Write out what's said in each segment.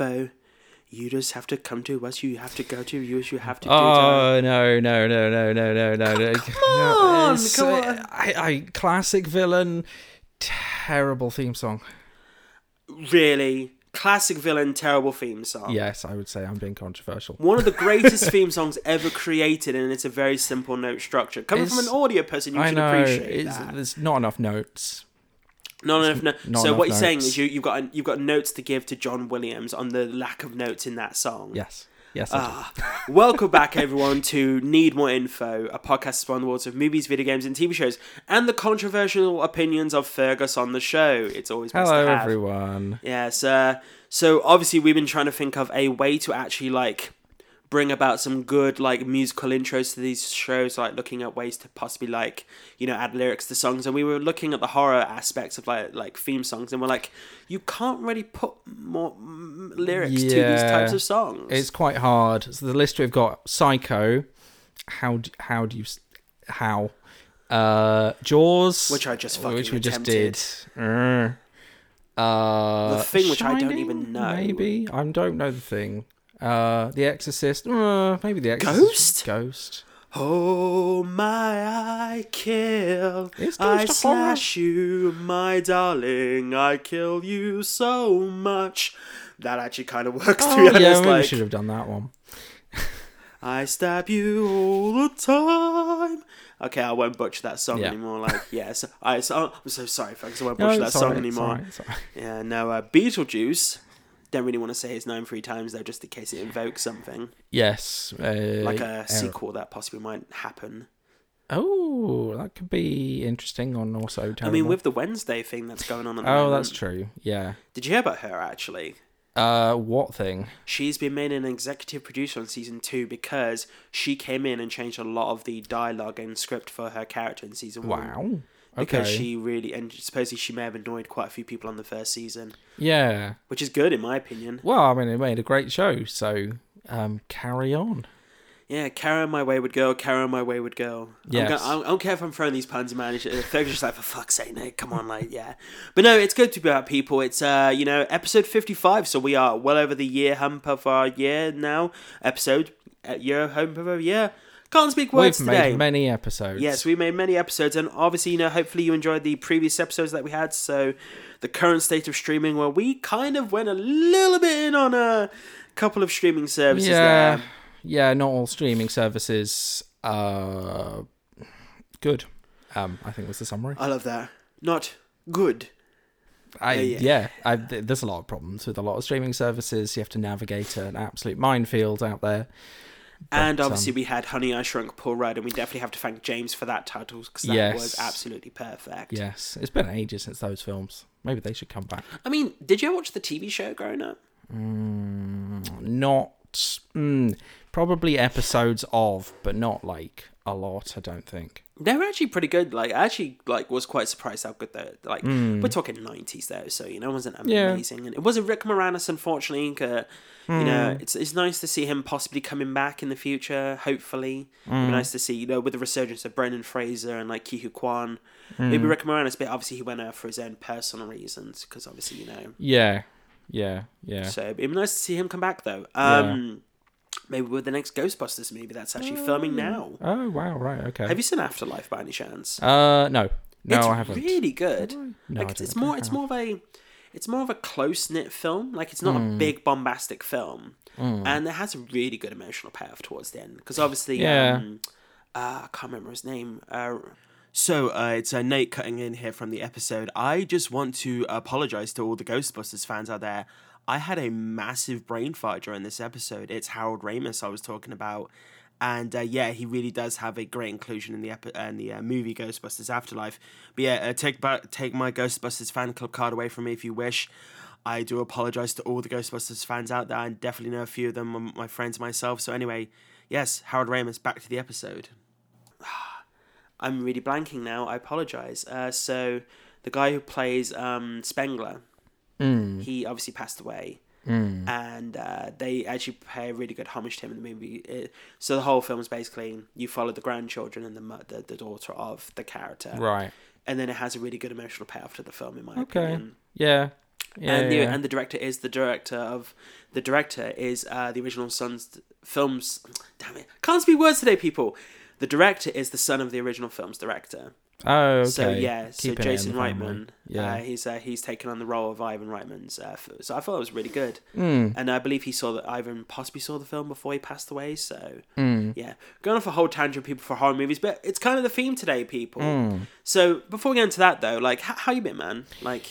info. You just have to come to us. You have to go to us. You have to do that. Oh, no. Come on. I classic villain, terrible theme song. Really? Classic villain, terrible theme song. Yes, I would say I'm being controversial. One of the greatest theme songs ever created, and it's a very simple note structure. Coming from an audio person, you should appreciate that. There's not enough notes. Not enough notes. You're saying is you've got notes to give to John Williams on the lack of notes in that song. Yes. Welcome back, everyone, to Need More Info, a podcast exploring the worlds of movies, video games, and TV shows, and the controversial opinions of Fergus on the show. It's always best to have. Hello, everyone. Yes. So obviously, we've been trying to think of a way to actually bring about some good musical intros to these shows, looking at ways to possibly add lyrics to songs, and we were looking at the horror aspects of theme songs, and we're like, you can't really put more lyrics to these types of songs. It's quite hard. So the list we've got: Psycho, Jaws, which I just did. The Thing, which Shining, I don't even know. Maybe I don't know The Thing. The Exorcist. Maybe The Exorcist. Ghost? Oh, my, I kill. I slash you, my darling. I kill you so much. That actually kind of works, to be honest. Yeah, maybe we should have done that one. I stab you all the time. Okay, I won't butcher that song anymore. I'm so sorry, folks. I won't butcher that song anymore. Sorry. Yeah, no, Beetlejuice. Don't really want to say his name 3 times, though, just in case it invokes something. Yes. Like a sequel that possibly might happen. Oh, that could be interesting and also terrible. I mean, with the Wednesday thing that's going on at the moment. Oh, that's true, yeah. Did you hear about her, actually? What thing? She's been made an executive producer on season 2 because she came in and changed a lot of the dialogue and script for her character in season 1. Wow. Because she really, and supposedly she may have annoyed quite a few people on the first season. Yeah. Which is good, in my opinion. Well, I mean, it made a great show, so carry on. Yeah, carry on my wayward girl. Yes. I don't care if I'm throwing these puns, man. Fergus just for fuck's sake, Nick, come on, yeah. But no, it's good to be out, people. It's, episode 55, so we are well over the year hump of our year now. Can't speak words today. We've made many episodes. Yes, we made many episodes, and obviously, hopefully you enjoyed the previous episodes that we had, so the current state of streaming, where we kind of went a little bit in on a couple of streaming services there. Yeah, not all streaming services are good, I think was the summary. I love that. Not good. There's a lot of problems with a lot of streaming services. You have to navigate an absolute minefield out there. But, and obviously we had Honey, I Shrunk Paul Rudd, and we definitely have to thank James for that title, because that was absolutely perfect. Yes, it's been ages since those films. Maybe they should come back. I mean, did you ever watch the TV show growing up? Probably episodes of, but not a lot, I don't think. They were actually pretty good. I actually was quite surprised how good they were. We're talking 90s though, so it wasn't amazing. And it wasn't Rick Moranis, unfortunately. It's nice to see him possibly coming back in the future, hopefully. It'd be nice to see, with the resurgence of Brendan Fraser and Ke Huy Quan. Maybe Rick Moranis, but obviously he went out for his own personal reasons, because obviously, Yeah. So it'd be nice to see him come back though. Maybe with the next Ghostbusters movie that's actually filming now. Oh, wow, right, okay. Have you seen Afterlife by any chance? No, I haven't. It's really good. No, it's more of a close-knit film. It's not a big bombastic film. And it has a really good emotional payoff towards the end, because obviously I can't remember his name. So it's Nate cutting in here from the episode. I just want to apologize to all the Ghostbusters fans out there. I had a massive brain fart during this episode. It's Harold Ramis I was talking about. And he really does have a great inclusion in the movie Ghostbusters Afterlife. But take my Ghostbusters fan club card away from me if you wish. I do apologize to all the Ghostbusters fans out there. I definitely know a few of them, my friends, myself. So anyway, yes, Harold Ramis, back to the episode. I'm really blanking now. I apologize. So the guy who plays Spengler... He obviously passed away, and they actually pay a really good homage to him in the movie. So the whole film is basically you follow the grandchildren and the daughter of the character, right? And then it has a really good emotional payoff to the film, in my opinion. Yeah, And the director is the original son's films. Damn it, can't speak words today, people. The director is the son of the original film's director. Oh, okay. So yeah, so Jason Reitman, he's taken on the role of Ivan Reitman's. So I thought it was really good, and I believe he saw that Ivan possibly saw the film before he passed away. So yeah, going off a whole tangent, people, for horror movies, but it's kind of the theme today, people. So before we get into that though, like, how you been, man? Like,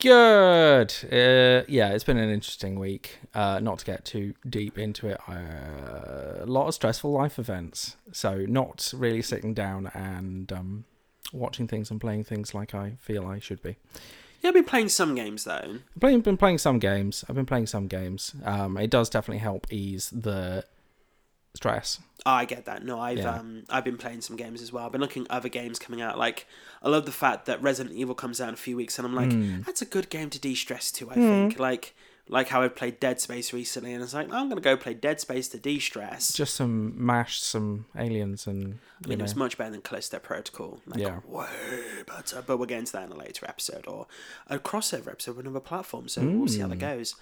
good. Yeah, it's been an interesting week. Not to get too deep into it, a lot of stressful life events. So not really sitting down and watching things and playing things like I feel I should be. Yeah, I've been playing some games though. I've been playing some games. It does definitely help ease the stress. Oh, I get that. No, I've been playing some games as well. I've been looking at other games coming out. Like, I love the fact that Resident Evil comes out in a few weeks, and I'm like, that's a good game to de-stress to, I think. Like how I played Dead Space recently, and it's like, I'm going to go play Dead Space to de-stress. Just some aliens and... I mean, it was much better than Callisto Protocol. Like, way better. But we'll get into that in a later episode, or a crossover episode with another platform, so we'll see how that goes.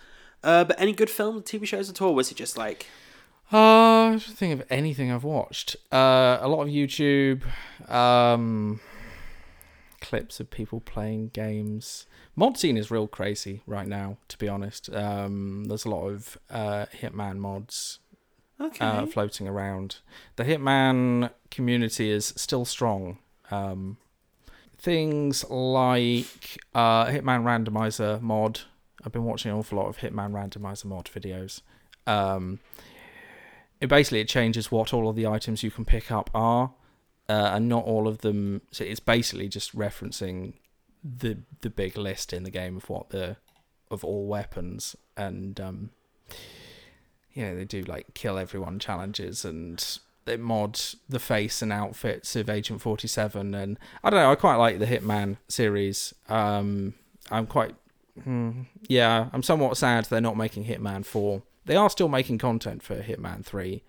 But any good film, TV shows at all? Was it just like... I don't think of anything I've watched. A lot of YouTube, clips of people playing games. Mod scene is real crazy right now, to be honest. There's a lot of Hitman mods floating around. The Hitman community is still strong. Things like Hitman Randomizer mod. I've been watching an awful lot of Hitman Randomizer mod videos. It changes what all of the items you can pick up are, and not all of them. So it's basically just referencing the big list in the game of of all weapons, and they do like kill everyone challenges, and they mod the face and outfits of Agent 47, and I don't know. I quite like the Hitman series. I'm somewhat sad they're not making Hitman 4. They are still making content for Hitman 3,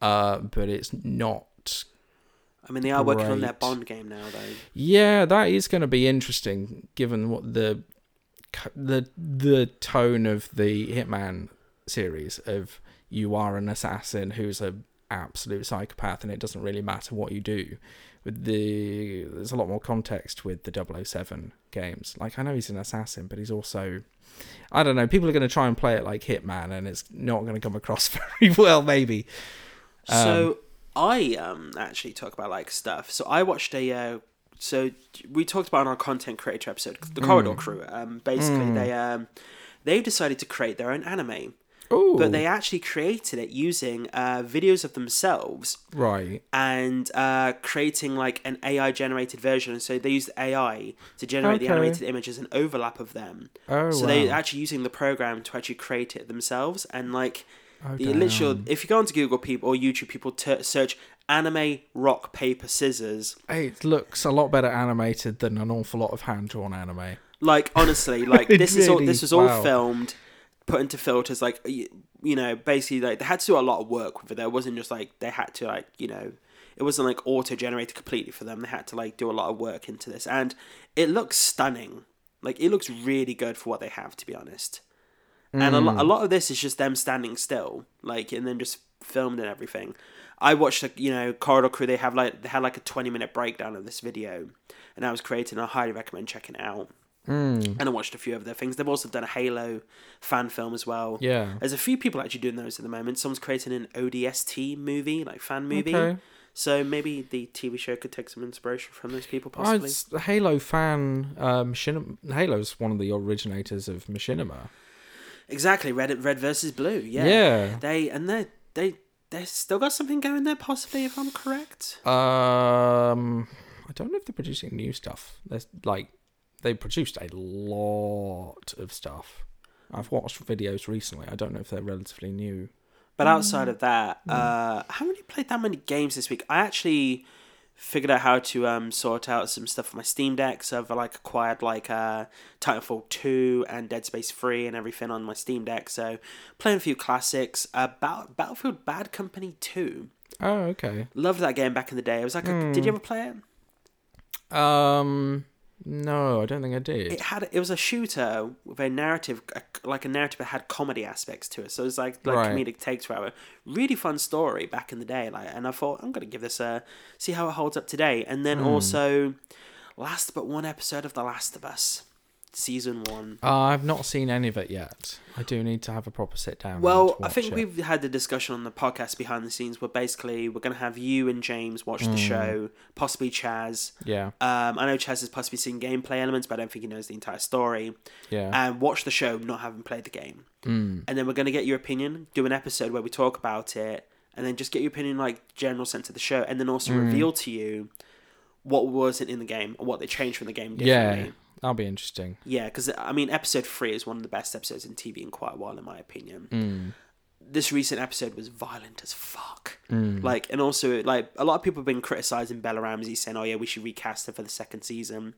but it's not. I mean, they are working on their Bond game now, though. Yeah, that is going to be interesting, given what the tone of the Hitman series of you are an assassin who's an absolute psychopath, and it doesn't really matter what you do. There's a lot more context with the 007 games. Like, I know he's an assassin, but he's also... I don't know, people are going to try and play it like Hitman, and it's not going to come across very well, maybe. So, I actually talk about, like, stuff. So, I watched so, we talked about on our content creator episode, the Corridor Crew. They've decided to create their own anime. Ooh. But they actually created it using videos of themselves. Right. And creating like an AI-generated version. And so they used AI to generate the animated images and overlap of them. Oh, so they're actually using the program to actually create it themselves. And like, if you go onto Google people or YouTube, people search anime rock, paper, scissors. Hey, it looks a lot better animated than an awful lot of hand-drawn anime. Like, honestly, like this was all filmed... put into filters, like, you know, basically, like, they had to do a lot of work with it. It wasn't just like they had to, like, you know, it wasn't like auto generated completely for them. They had to like do a lot of work into this, and it looks stunning. Like, it looks really good for what they have, to be honest. And a lot of this is just them standing still, like, and then just filmed and everything. I watched, like, you know, Corridor Crew. They had like a 20-minute breakdown of this video, and I was creating. I highly recommend checking it out. And I watched a few of their things. They've also done a Halo fan film as well. Yeah, there's a few people actually doing those at the moment. Someone's creating an ODST movie, like fan movie. Okay. So maybe the TV show could take some inspiration from those people, possibly. The Halo fan, Halo's one of the originators of Machinima. Exactly, Red versus Blue. Yeah. They still got something going there, possibly, if I'm correct. I don't know if they're producing new stuff. There's like. They produced a lot of stuff. I've watched videos recently. I don't know if they're relatively new. But outside of that, I haven't really played that many games this week. I actually figured out how to sort out some stuff for my Steam Deck. So I've like acquired like Titanfall 2 and Dead Space 3 and everything on my Steam Deck. So playing a few classics. Battlefield Bad Company 2. Oh, okay. Loved that game back in the day. I was like, did you ever play it? No, I don't think I did. It was a shooter with a narrative, like a narrative that had comedy aspects to it. So it's like right. comedic takes for hour. Really fun story back in the day. And I thought, I'm going to give this a... see how it holds up today. And then also, last but one episode of The Last of Us. Season 1. I've not seen any of it yet. I do need to have a proper sit down. Well, I think we've had the discussion on the podcast behind the scenes where basically we're going to have you and James watch the show, possibly Chaz. Yeah. I know Chaz has possibly seen gameplay elements, but I don't think he knows the entire story. Yeah. And watch the show not having played the game. And then we're going to get your opinion, do an episode where we talk about it, and then just get your opinion, like general sense of the show, and then also reveal to you what wasn't in the game or what they changed from the game differently. Yeah. That'll be interesting. Yeah, because, I mean, episode 3 is one of the best episodes in TV in quite a while, in my opinion. This recent episode was violent as fuck. And also, a lot of people have been criticising Bella Ramsey, saying, oh, yeah, we should recast her for the second season.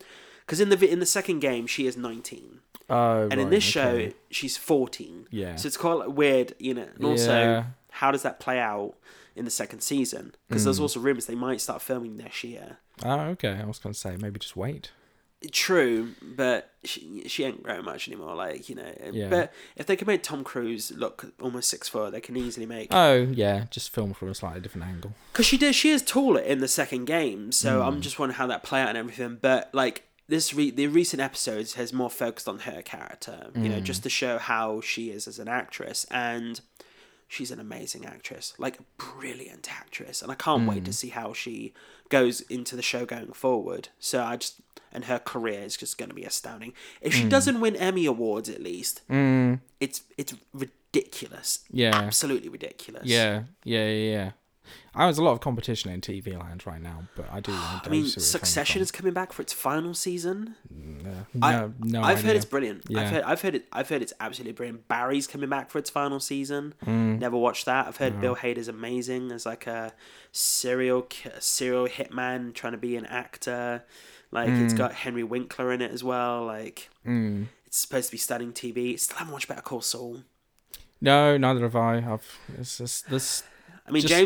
Because in the second game, she is 19. Oh, and right, in this show, she's 14. Yeah. So it's quite weird, you know. And also, how does that play out in the second season? Because there's also rumours they might start filming this year. Oh, okay. I was going to say, maybe just wait. True, but she ain't grown much anymore, like, you know. Yeah. But if they can make Tom Cruise look almost 6 foot, they can easily make... Oh, yeah, just film from a slightly different angle. Because she is taller in the second game, so I'm just wondering how that play out and everything. But, like, the recent episodes has more focused on her character, you know, just to show how she is as an actress. And she's an amazing actress, like, a brilliant actress. And I can't wait to see how she goes into the show going forward. So I just... And her career is just going to be astounding. If she doesn't win Emmy Awards, at least, it's ridiculous. Yeah. Absolutely ridiculous. Yeah. There's a lot of competition in TV land right now, but I do want to Succession is coming back for its final season. I've heard it's brilliant. Yeah. I've heard it's absolutely brilliant. Barry's coming back for its final season. Never watched that. I've heard Bill Hader's amazing as like a serial hitman trying to be an actor. Like, it's got Henry Winkler in it as well. Like, it's supposed to be stunning TV. Still haven't watched Better Call Saul. No, neither have I. James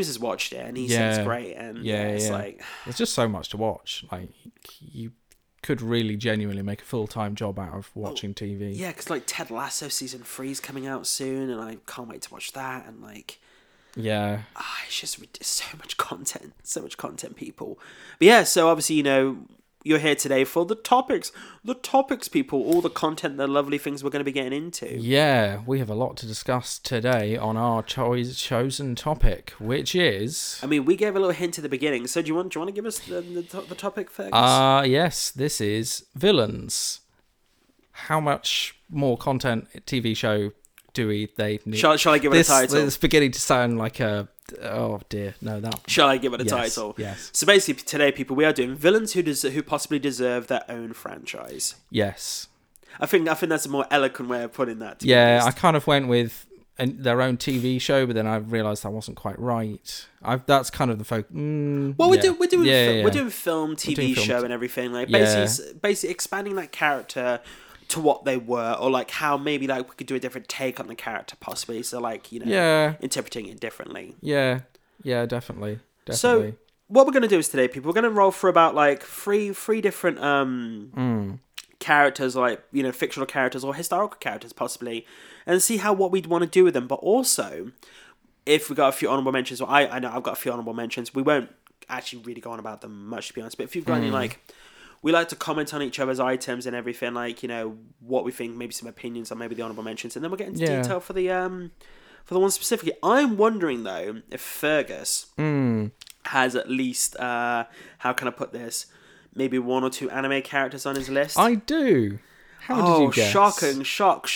has watched it, and he said it's great. And like... There's just so much to watch. Like, you could really genuinely make a full-time job out of watching TV. Yeah, because, like, Ted Lasso Season 3 is coming out soon, and I can't wait to watch that. And, like... Yeah. It's just so much content, people. But, yeah, so, obviously, you know... You're here today for the topics, people, all the content, the lovely things we're going to be getting into. Yeah, we have a lot to discuss today on our chosen topic, which is... I mean, we gave a little hint at the beginning, so do you want to give us the topic first? Yes, this is villains. How much more content TV show do they need? Shall I give it a title? It's beginning to sound like a... Oh dear, no that. Shall I give it a title? Yes. So basically, today, people, we are doing villains who possibly deserve their own franchise. Yes. I think that's a more eloquent way of putting that. I kind of went with their own TV show, but then I realised that wasn't quite right. That's kind of the focus. We're doing film, TV show, and everything. Like basically expanding that character to what they were, or like how maybe like we could do a different take on the character possibly, so like, you know, interpreting it differently. Definitely. So what we're going to do is today, people, we're going to roll for about like three different characters, like, you know, fictional characters or historical characters possibly, and see how what we'd want to do with them. But also, if we got a few honourable mentions, or I know I've got a few honourable mentions, we won't actually really go on about them much, to be honest, but if you've got any, like... We like to comment on each other's items and everything, like, you know, what we think, maybe some opinions, or maybe the honourable mentions, and then we'll get into detail for the one specifically. I'm wondering, though, if Fergus has at least, how can I put this, maybe one or two anime characters on his list? I do. How did you guess? Shocking, shock,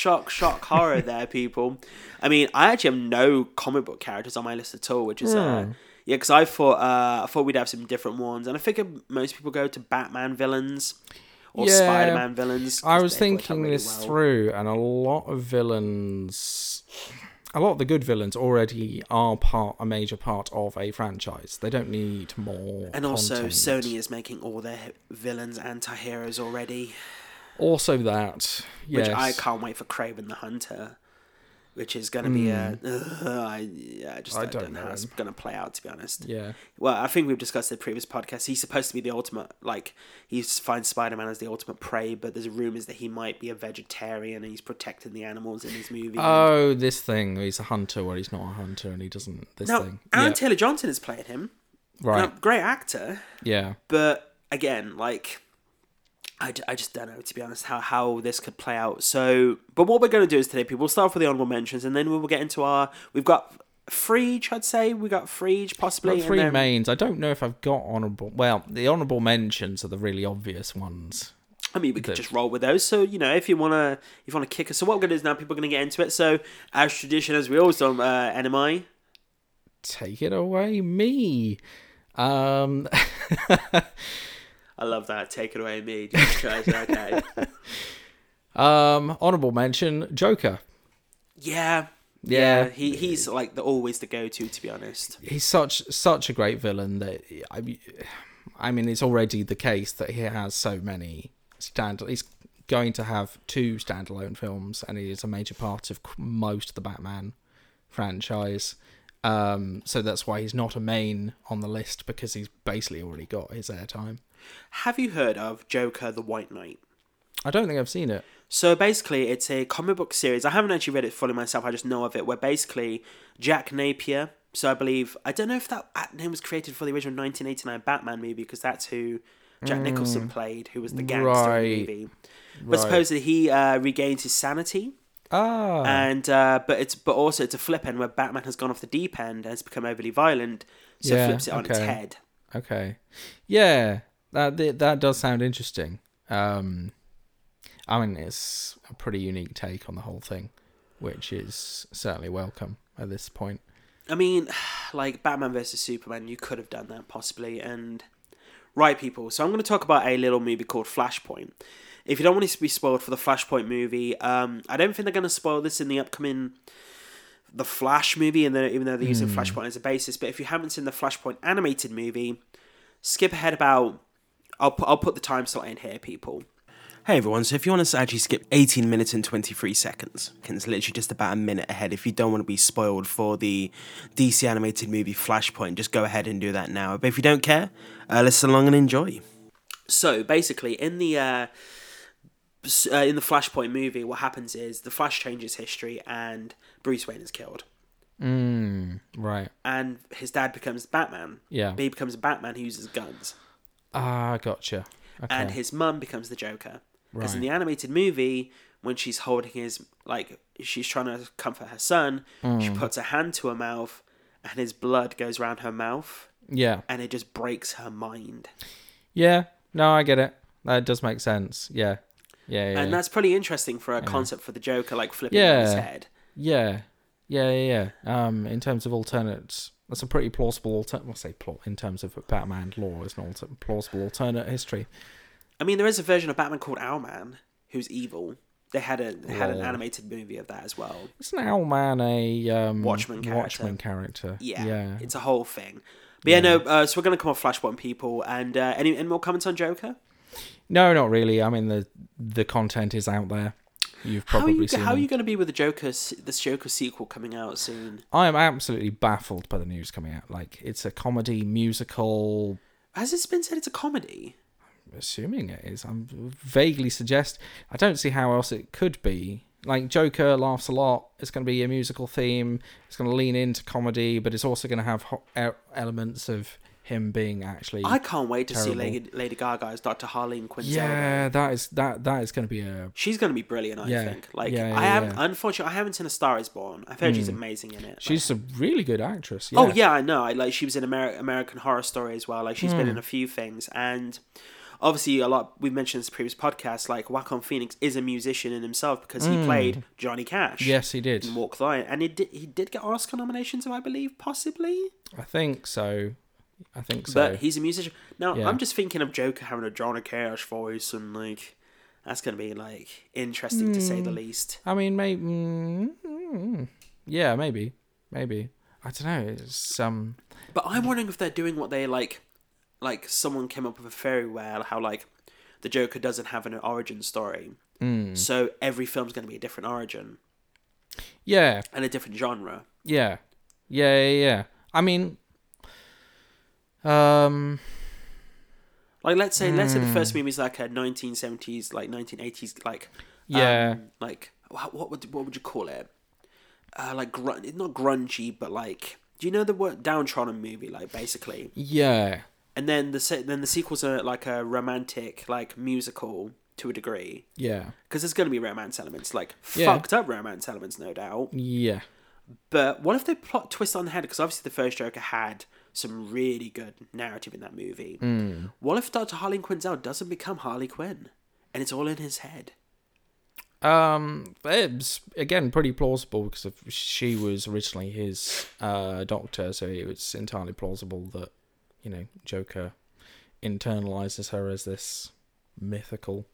horror there, people. I mean, I actually have no comic book characters on my list at all, which is... Yeah, because I thought we'd have some different ones. And I figure most people go to Batman villains or Spider-Man villains. I was thinking this through, and a lot of the good villains already are a major part of a franchise. They don't need more content. And also, Sony is making all their villains anti-heroes already. Also that, yes. Which I can't wait for Kraven the Hunter. which is going to be a... I don't know how it's going to play out, to be honest. Yeah. Well, I think we've discussed in the previous podcast, he's supposed to be the ultimate... Like, he finds Spider-Man as the ultimate prey, but there's rumours that he might be a vegetarian and he's protecting the animals in his movie. Oh, this thing. He's a hunter where he's not a hunter and he doesn't... Aaron Taylor-Johnson is playing him. Right. Great actor. Yeah. But, again, like... I just don't know, to be honest, how this could play out. So, but what we're going to do is today, people, we'll start off with the honourable mentions, and then we'll get into our... We've got three each, I'd say. We've got three each, possibly. Three and then... mains. I don't know if I've got honourable... Well, the honourable mentions are the really obvious ones. I mean, we could just roll with those. So, you know, if you want to kick us... So what we're going to do is now people are going to get into it. So, as tradition, as we always do, NMI. Take it away, me. I love that. Take it away, me. Okay. Honourable mention, Joker. Yeah. He's like always the go-to. To be honest, he's such a great villain that I mean, it's already the case that he has so many standalone. He's going to have two standalone films, and he is a major part of most of the Batman franchise. So that's why he's not a main on the list, because he's basically already got his airtime. Have you heard of Joker the White Knight? I don't think I've seen it. So basically it's a comic book series. I haven't actually read it fully myself, I just know of it, where basically Jack Napier, so I believe, I don't know if that name was created for the original 1989 Batman movie, because that's who Jack Nicholson played, who was the gangster in the movie. But supposedly he regains his sanity. Ah. And but also it's a flip end where Batman has gone off the deep end and has become overly violent, so flips it on its head. Okay. Yeah. That does sound interesting. I mean, it's a pretty unique take on the whole thing, which is certainly welcome at this point. I mean, like Batman versus Superman, you could have done that possibly. And right, people. So I'm going to talk about a little movie called Flashpoint. If you don't want it to be spoiled for the Flashpoint movie, I don't think they're going to spoil this in the upcoming The Flash movie, and even though they're using Flashpoint as a basis. But if you haven't seen the Flashpoint animated movie, skip ahead about... I'll put the time slot in here, people. Hey, everyone. So if you want us to actually skip 18 minutes and 23 seconds, it's literally just about a minute ahead. If you don't want to be spoiled for the DC animated movie Flashpoint, just go ahead and do that now. But if you don't care, listen along and enjoy. So basically, in the Flashpoint movie, what happens is the Flash changes history and Bruce Wayne is killed. Right. And his dad becomes Batman. Yeah. But he becomes Batman who uses guns. Ah, gotcha. Okay. And his mum becomes the Joker. Right. As in the animated movie, when she's holding his... Like, she's trying to comfort her son, she puts her hand to her mouth, and his blood goes around her mouth. Yeah. And it just breaks her mind. Yeah. No, I get it. That does make sense. Yeah. And that's pretty interesting for a concept for the Joker, like, flipping his head. Yeah. In terms of alternates... That's a pretty plausible alternate. We'll say plot in terms of Batman lore. It's an plausible alternate history. I mean, there is a version of Batman called Owlman, who's evil. They had an animated movie of that as well. Isn't Owlman a Watchmen character? Yeah, it's a whole thing. But so we're going to come off Flashpoint, people, and any more comments on Joker? No, not really. I mean, the content is out there. You've probably seen them. How are you going to be with the Joker sequel coming out soon? I am absolutely baffled by the news coming out. Like, it's a comedy musical. Has it been said it's a comedy? I'm assuming it is. I'm vaguely suggest. I don't see how else it could be. Like, Joker laughs a lot. It's going to be a musical theme. It's going to lean into comedy, but it's also going to have elements of him being actually. I can't wait to see Lady Gaga as Dr. Harleen Quinzel. Yeah, that is going to be a. She's going to be brilliant, I think. Like, unfortunately, I haven't seen A Star Is Born. I've heard she's amazing in it. She's a really good actress. Yeah. Oh yeah, I know. She was in American Horror Story as well. Like, she's been in a few things, and obviously a lot. We've mentioned this in previous podcasts. Like, Joaquin Phoenix is a musician in himself, because he played Johnny Cash. Yes, he did. In Walk the Line, and he did get Oscar nominations, I believe, possibly. I think so. But he's a musician. Now, I'm just thinking of Joker having a Johnny Cash voice, and, like, that's going to be, like, interesting to say the least. I mean, maybe... yeah, maybe. I don't know. It's, But I'm wondering if they're doing what they, like... Like, someone came up with a theory where how, like, the Joker doesn't have an origin story. So every film's going to be a different origin. Yeah. And a different genre. Yeah. Yeah, yeah, yeah. I mean... Like, let's say the first movie is like a 1970s, like 1980s, like... Yeah. Like, what would you call it? Like, not grungy, but like... Do you know the word downtrodden movie, like, basically? Yeah. And then the sequels are like a romantic, like, musical... to a degree. Yeah. Because there's going to be romance elements, like fucked up romance elements, no doubt. Yeah. But what if they plot twist on the head? Because obviously the first Joker had some really good narrative in that movie. Mm. What if Dr. Harleen Quinzel doesn't become Harley Quinn? And it's all in his head. It's, again, pretty plausible because she was originally his doctor, so it was entirely plausible that, you know, Joker internalizes her as this mythical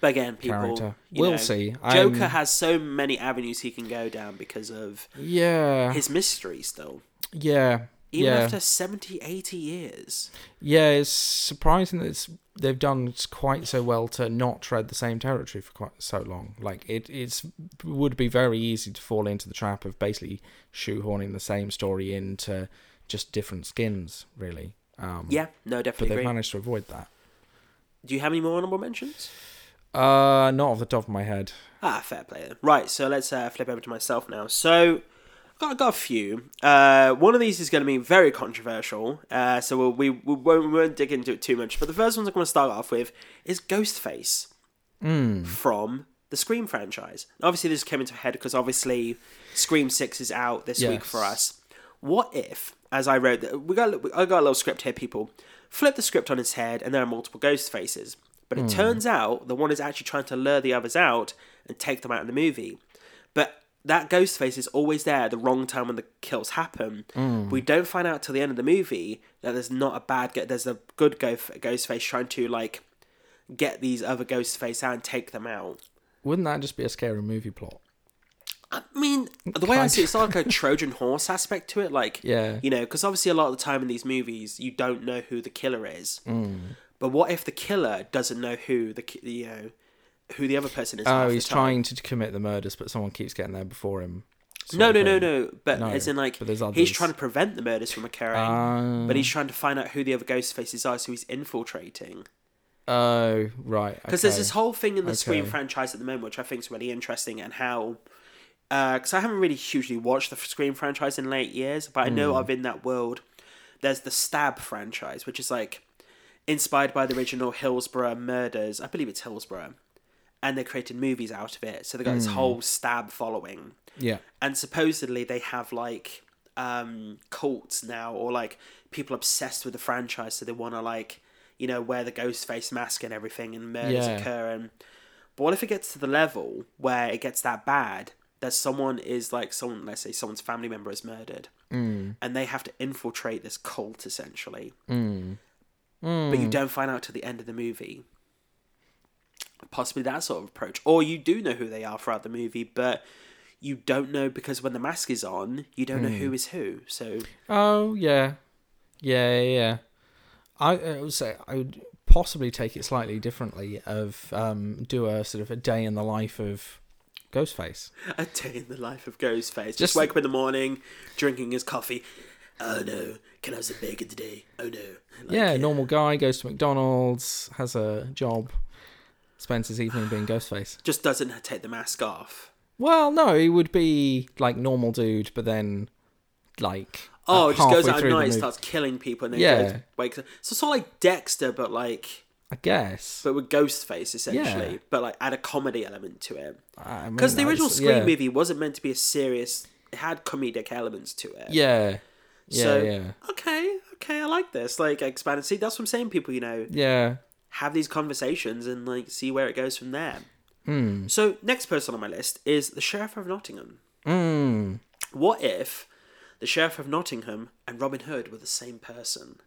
but again people character. We'll know, see. Joker has so many avenues he can go down because of his mystery still. Even after 70, 80 years. Yeah, it's surprising that they've done quite so well to not tread the same territory for quite so long. Like, it would be very easy to fall into the trap of basically shoehorning the same story into just different skins, really. Definitely. But they've managed to avoid that. Do you have any more honourable mentions? Not off the top of my head. Ah, fair play then. Right, so let's flip over to myself now. So, I got a few. One of these is going to be very controversial, so we won't dig into it too much. But the first one I'm going to start off with is Ghostface from the Scream franchise. Obviously, this came into head because obviously Scream 6 is out this week for us. What if, as I wrote, I got a little script here, people. Flip the script on its head, and there are multiple ghost faces. But it turns out the one is actually trying to lure the others out and take them out in the movie. But that ghost face is always there at the wrong time when the kills happen. We don't find out till the end of the movie that there's not a there's a good ghost face trying to like get these other ghost faces out and take them out. Wouldn't that just be a scary movie plot? I mean, the way I see it, it's like a Trojan horse aspect to it. Like, you know, because obviously a lot of the time in these movies, you don't know who the killer is. But what if the killer doesn't know who the other person is? Oh, he's trying to commit the murders, but someone keeps getting there before him. No. But no, as in, like, he's trying to prevent the murders from occurring, but he's trying to find out who the other ghost faces are, so he's infiltrating. Oh, right. Because there's this whole thing in the Scream franchise at the moment, which I think is really interesting, and how... Because I haven't really hugely watched the Scream franchise in late years, but I know of in that world, there's the Stab franchise, which is like inspired by the original Hillsborough murders. I believe it's Hillsborough. And they created movies out of it. So they got this whole Stab following. Yeah. And supposedly they have like cults now, or like people obsessed with the franchise. So they want to like, you know, wear the ghost face mask and everything, and murders occur. But what if it gets to the level where it gets that bad? That someone is like let's say someone's family member is murdered, and they have to infiltrate this cult essentially. But you don't find out till the end of the movie. Possibly that sort of approach, or you do know who they are throughout the movie, but you don't know because when the mask is on, you don't know who is who. So I would say I would possibly take it slightly differently. Of do a sort of a day in the life of Ghostface. A day in the life of Ghostface. Just wake up in the morning, drinking his coffee. Oh no, can I have some bacon today? Oh no. Like, normal guy, goes to McDonald's, has a job, spends his evening being Ghostface. Just doesn't take the mask off. Well, no, he would be like normal dude, but then like... Oh, just goes out at night and starts killing people and then wakes up. So it's sort of like Dexter, but like... I guess. But with Ghostface, essentially. Yeah. But, like, add a comedy element to it. Because the original Scream movie wasn't meant to be a serious... It had comedic elements to it. Okay, I like this. Like, expanded. See, that's what I'm saying, people, you know. Yeah. Have these conversations and, like, see where it goes from there. So, next person on my list is the Sheriff of Nottingham. What if the Sheriff of Nottingham and Robin Hood were the same person?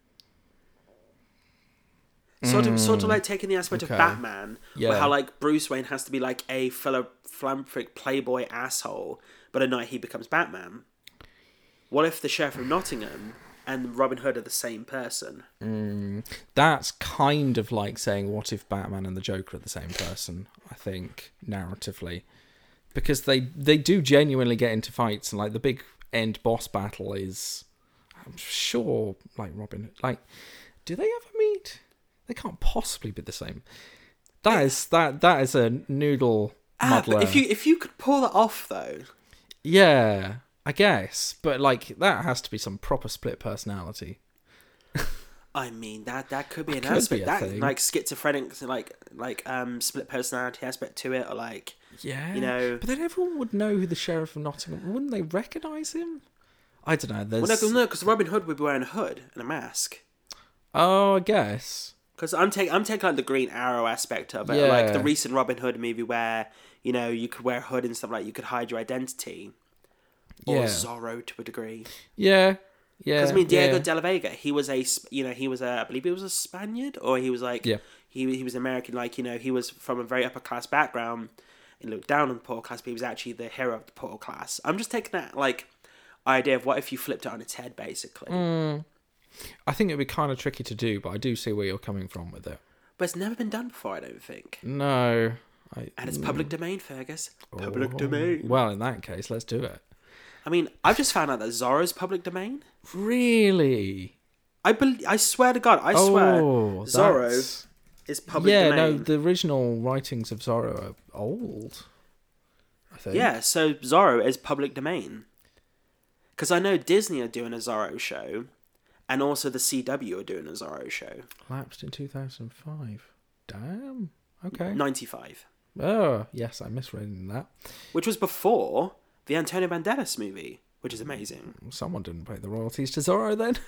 Sort of like taking the aspect of Batman, where how like Bruce Wayne has to be like a philanthropic playboy asshole, but at night he becomes Batman. What if the Sheriff of Nottingham and Robin Hood are the same person? That's kind of like saying, what if Batman and the Joker are the same person, I think, narratively. because they do genuinely get into fights, and like the big end boss battle is, I'm sure, like Robin, like, do they ever meet? They can't possibly be the same. That is a noodle muddler. If you could pull that off though, yeah, I guess, but like that has to be some proper split personality. I mean that could be an aspect that like schizophrenic, like split personality aspect to it, or like, yeah, you know. But then everyone would know who the Sheriff of Nottingham. Wouldn't they recognise him? I don't know. Well, no, because Robin Hood would be wearing a hood and a mask. Oh, I guess. Because I'm taking like the Green Arrow aspect of it, yeah. Like the recent Robin Hood movie where you know you could wear a hood and stuff, like you could hide your identity, or yeah. Zorro to a degree. Yeah. Yeah, because I mean Diego de la Vega, he was I believe he was a Spaniard, or he was like, yeah. he was American, like, you know, he was from a very upper class background and looked down on the poor class, but he was actually the hero of the poor class. I'm just taking that like idea of what if you flipped it on its head, basically. I think it'd be kind of tricky to do, but I do see where you're coming from with it. But it's never been done before, I don't think. No, and it's public domain, Fergus. Public domain. Well, in that case, let's do it. I mean, I've just found out that Zorro's public domain. Really? I swear to God, Zorro is public domain. Yeah, no, the original writings of Zorro are old, I think. Yeah, so Zorro is public domain. Because I know Disney are doing a Zorro show, and also the CW are doing a Zorro show. Lapsed in 2005. Damn. Okay. 95. Oh, yes, I misread that. Which was before the Antonio Banderas movie, which is amazing. Someone didn't pay the royalties to Zorro then.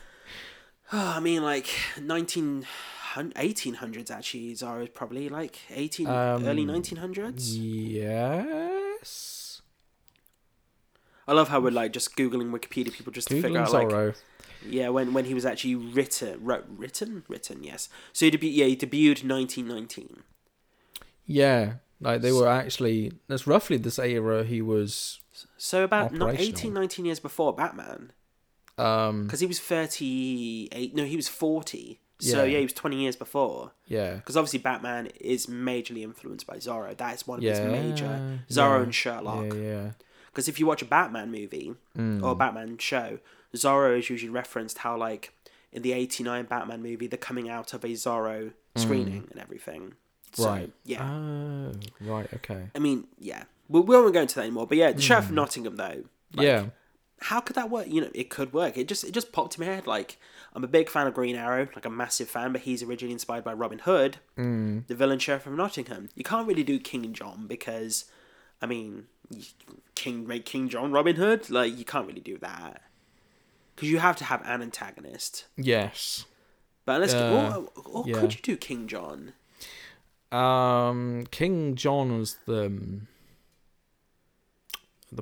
Oh, I mean, like 1800s actually. Zorro is probably like early 1900s. Yes. I love how we're like just googling Wikipedia people just to figure out Zorro. Like, yeah, when he was actually written. Yes. So he debuted 1919. Yeah, like they were actually. That's roughly this era he was. So about 18, 19 years before Batman. Because he was 38. No, he was 40. So yeah he was 20 years before. Yeah. Because obviously Batman is majorly influenced by Zorro. That is one of his major. Zorro and Sherlock. Yeah. Because if you watch a Batman movie or a Batman show, Zorro is usually referenced how like in the 89 Batman movie, they're coming out of a Zorro screening and everything. So, right. Yeah. Oh, right. Okay. I mean, yeah. We won't go into that anymore. But yeah, the Sheriff of Nottingham, though. Like, yeah. How could that work? You know, it could work. It just popped in my head. Like, I'm a big fan of Green Arrow, like a massive fan, but he's originally inspired by Robin Hood, the villain Sheriff of Nottingham. You can't really do King John because, I mean, King John Robin Hood? Like, you can't really do that. Because you have to have an antagonist. Yes. But unless, or could you do King John? King John was the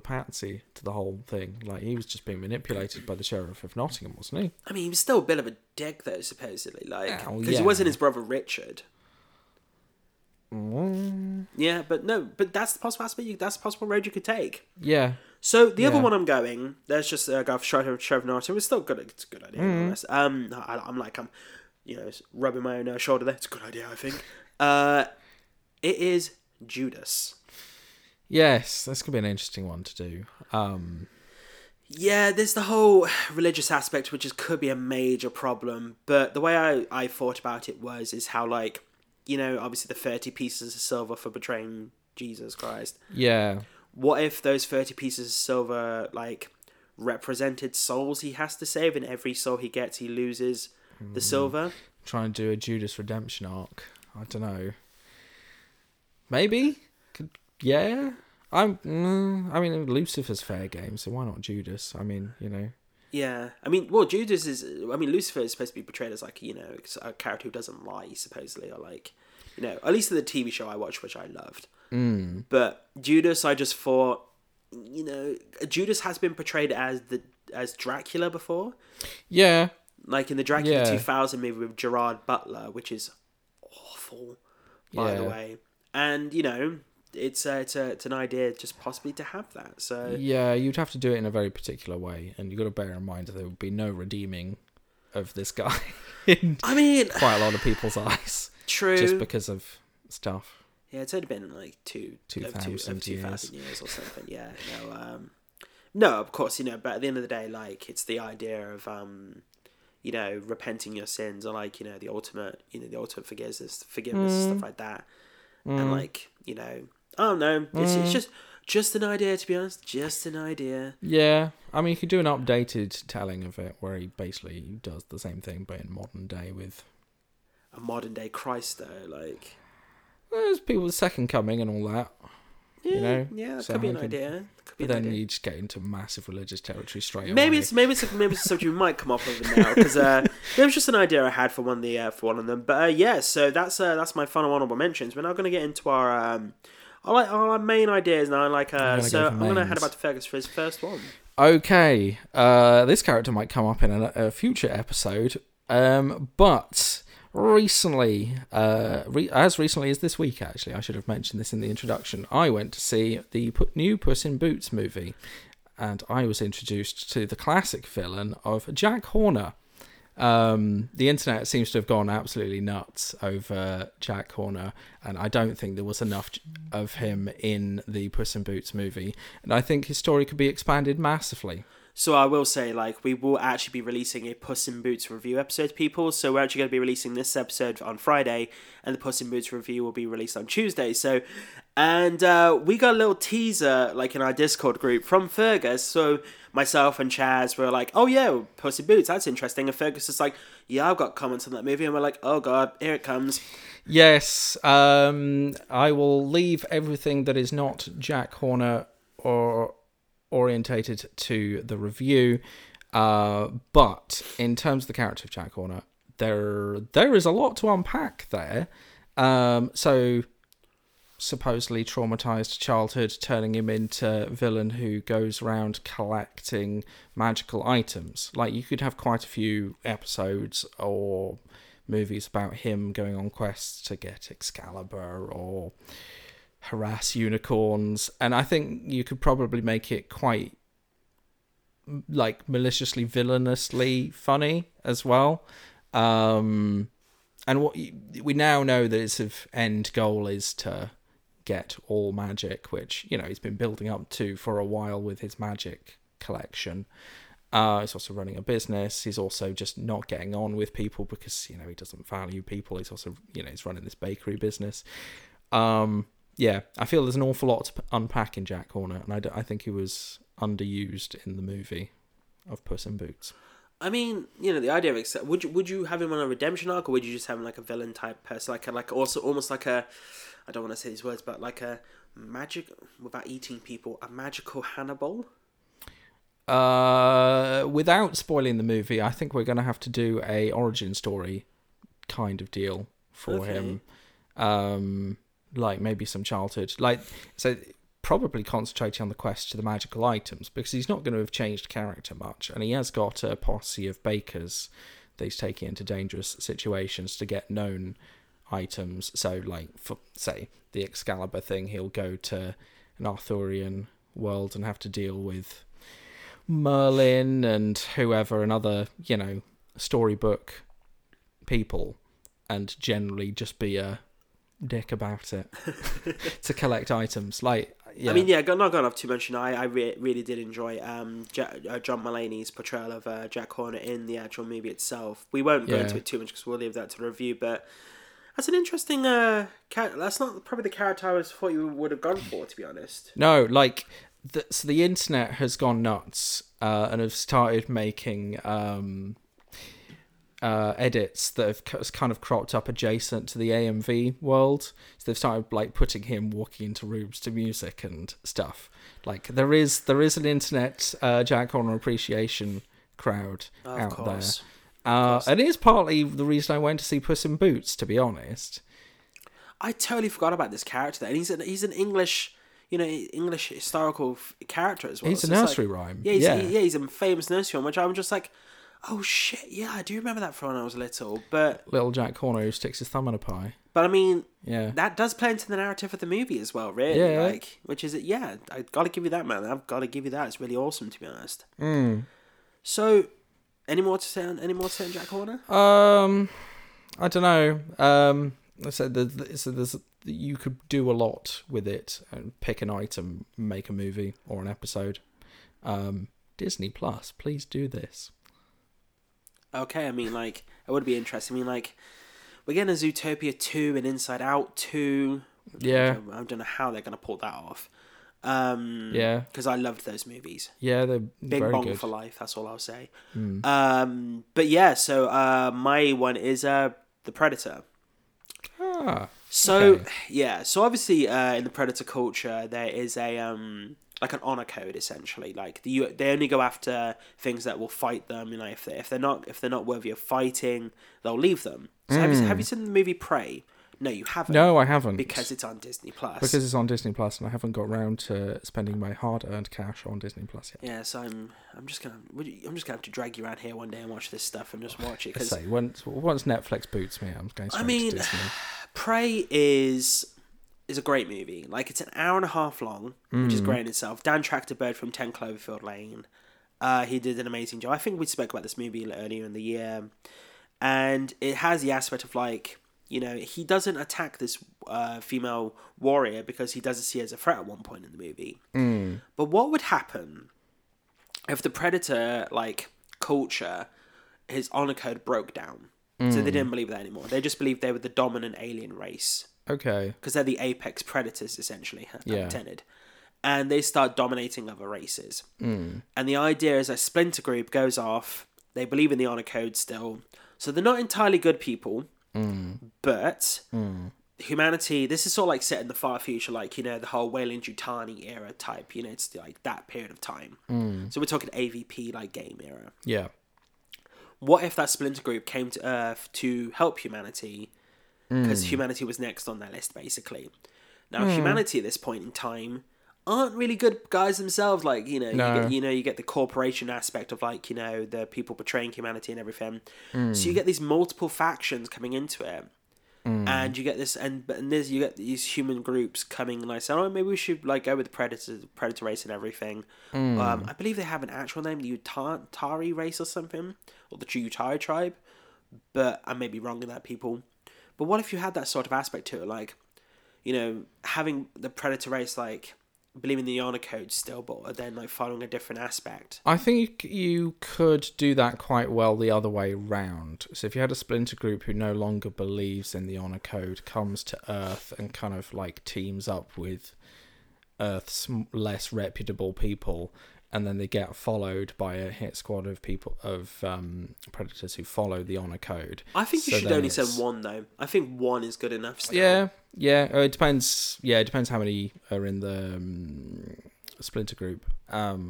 patsy to the whole thing. Like, he was just being manipulated by the Sheriff of Nottingham, wasn't he? I mean, he was still a bit of a dick, though, supposedly. Like, because he wasn't his brother Richard. Yeah, but no, but that's the possible aspect, that's the possible road you could take. Yeah. So, the other one I'm going, there's just a guy for Sheriff of Nottingham. It's still good, it's a good idea. I'm you know, rubbing my own shoulder there. It's a good idea, I think. It is Judas. Yes, that's going to be an interesting one to do. Yeah, there's the whole religious aspect, which could be a major problem. But the way I thought about it is how, like, you know, obviously the 30 pieces of silver for betraying Jesus Christ. Yeah. What if those 30 pieces of silver, like, represented souls he has to save, and every soul he gets, he loses the silver? Try and do a Judas redemption arc. I don't know. Maybe? Yeah, I mean, Lucifer's fair game, so why not Judas? I mean, you know. Yeah, I mean, well, Judas is. I mean, Lucifer is supposed to be portrayed as like, you know, a character who doesn't lie, supposedly, or like, you know, at least in the TV show I watched, which I loved. But Judas, I just thought, you know, Judas has been portrayed as Dracula before. Yeah. Like in the Dracula 2000 movie with Gerard Butler, which is awful, by the way, and you know. It's an idea just possibly to have that. So yeah, you'd have to do it in a very particular way, and you've got to bear in mind that there would be no redeeming of this guy in quite a lot of people's eyes. True, just because of stuff. Yeah, it's only been like two thousand years or something. Yeah, no, of course, but at the end of the day, like, it's the idea of repenting your sins, or like, the ultimate forgiveness and stuff like that, and like, I don't know, it's just an idea, to be honest, just an idea. Yeah, I mean, you could do an updated telling of it where he basically does the same thing, but in modern day with a modern day Christ, though, like. Well, there's people with second coming and all that. Yeah, that could be an idea. You just get into massive religious territory straight away. Maybe it's something we might come up with now, because it was just an idea I had for one of them. But so that's my final honorable mentions. We're now going to get into our main ideas now. I'm going to head about to Fergus for his first one. Okay, this character might come up in a future episode, but. As recently as this week, actually, I should have mentioned this in the introduction, I went to see the new Puss in Boots movie, and I was introduced to the classic villain of Jack Horner. The internet seems to have gone absolutely nuts over Jack Horner, and I don't think there was enough of him in the Puss in Boots movie, and I think his story could be expanded massively. So I will say, like, we will actually be releasing a Puss in Boots review episode, people. So we're actually going to be releasing this episode on Friday, and the Puss in Boots review will be released on Tuesday. So, and we got a little teaser, like, in our Discord group from Fergus. So myself and Chaz were like, oh yeah, Puss in Boots, that's interesting. And Fergus is like, yeah, I've got comments on that movie. And we're like, oh God, here it comes. Yes, I will leave everything that is not Jack Horner or orientated to the review, but in terms of the character of Jack Horner, there is a lot to unpack there. So supposedly traumatized childhood turning him into a villain who goes around collecting magical items. Like, you could have quite a few episodes or movies about him going on quests to get Excalibur or harass unicorns, and I think you could probably make it quite, like, maliciously villainously funny as well. And what we now know that its end goal is to get all magic, which, he's been building up to for a while with his magic collection. He's also running a business. He's also just not getting on with people because, he doesn't value people. He's also, he's running this bakery business. Yeah, I feel there's an awful lot to unpack in Jack Horner, and I think he was underused in the movie of Puss in Boots. I mean, the idea of... Would you have him on a redemption arc, or would you just have him like a villain-type person? I don't want to say these words, but like a magic... Without eating people, a magical Hannibal? Without spoiling the movie, I think we're going to have to do a origin story kind of deal for him. Like maybe some childhood, probably concentrating on the quest to the magical items, because he's not going to have changed character much, and he has got a posse of bakers that he's taking into dangerous situations to get known items. So, like, for say the Excalibur thing, he'll go to an Arthurian world and have to deal with Merlin and whoever and other storybook people, and generally just be a dick about it to collect items. I mean, not going off too much, and I really did enjoy John Mulaney's portrayal of Jack Horner in the actual movie itself. We won't go into it too much because we'll leave that to review, but that's an interesting character. That's not probably the character I thought you would have gone for, to be honest. No, like, so the internet has gone nuts and have started making edits that have kind of cropped up adjacent to the AMV world, so they've started like putting him walking into rooms to music and stuff. Like, there is an internet Jack Horner appreciation crowd out there, and it is partly the reason I went to see Puss in Boots. To be honest, I totally forgot about this character, and he's an English. English historical character as well. He's a nursery rhyme. Yeah, he's a famous nursery rhyme, which I'm just like. Oh shit! Yeah, I do remember that from when I was little. But little Jack Horner who sticks his thumb in a pie. But I mean, that does play into the narrative of the movie as well, really. Yeah. Which is, I gotta give you that, man. I've gotta give you that. It's really awesome, to be honest. Mm. So, any more to say on Jack Horner? I don't know. So you could do a lot with it and pick an item, make a movie or an episode. Disney Plus, please do this. Okay, I mean, like, it would be interesting. I mean, like, we're getting a Zootopia 2 and Inside Out 2. Yeah. I don't know how they're going to pull that off. Yeah. Because I loved those movies. Yeah, they're Big very Bong good. For life, that's all I'll say. Mm. But yeah, so my one is The Predator. Ah, so okay. Yeah, so obviously in the Predator culture there is a like an honor code essentially. Like they only go after things that will fight them. You know, if they're not worthy of fighting, they'll leave them. So have you seen the movie Prey? No, you haven't. No, I haven't. Because it's on Disney Plus. Because it's on Disney Plus, and I haven't got round to spending my hard-earned cash on Disney Plus yet. Yeah, so I'm just gonna have to drag you around here one day and watch this stuff and just watch it. Cause, I say once Netflix boots me, I'm going straight to Disney. Prey is a great movie. Like, it's an hour and a half long, which is great in itself. Dan Trachtenberg from 10 Cloverfield Lane, he did an amazing job. I think we spoke about this movie earlier in the year, and it has the aspect of like. You know, he doesn't attack this female warrior because he doesn't see her as a threat at one point in the movie. Mm. But what would happen if the Predator, like, culture, his honor code broke down? So they didn't believe that anymore. They just believed they were the dominant alien race. Okay. Because they're the apex predators, essentially, intended. And they start dominating other races. And the idea is a splinter group goes off. They believe in the honor code still. So they're not entirely good people. But humanity, this is sort of like set in the far future, like, you know, the whole Weyland-Yutani era type, you know, it's like that period of time. So we're talking AVP, like game era. Yeah. What if that splinter group came to Earth to help humanity? Because humanity was next on their list, basically. Now, humanity at this point in time aren't really good guys themselves. Like, you know, you get the corporation aspect of, like, you know, the people betraying humanity and everything. So you get these multiple factions coming into it, and you get this, and you get these human groups coming and like saying, oh, maybe we should like go with the predator race and everything. I believe they have an actual name, the Utari race or something, or the Utari tribe, but I may be wrong in that, people. But what if you had that sort of aspect to it, like, you know, having the predator race like believing the honor code still, but then like following a different aspect. I think you could do that quite well the other way round. So if you had a splinter group who no longer believes in the honor code, comes to Earth and kind of like teams up with Earth's less reputable people, and then they get followed by a hit squad of people, of predators who follow the honor code. I think you should only send one, though. I think one is good enough still. Yeah. It depends. Yeah, it depends how many are in the splinter group. But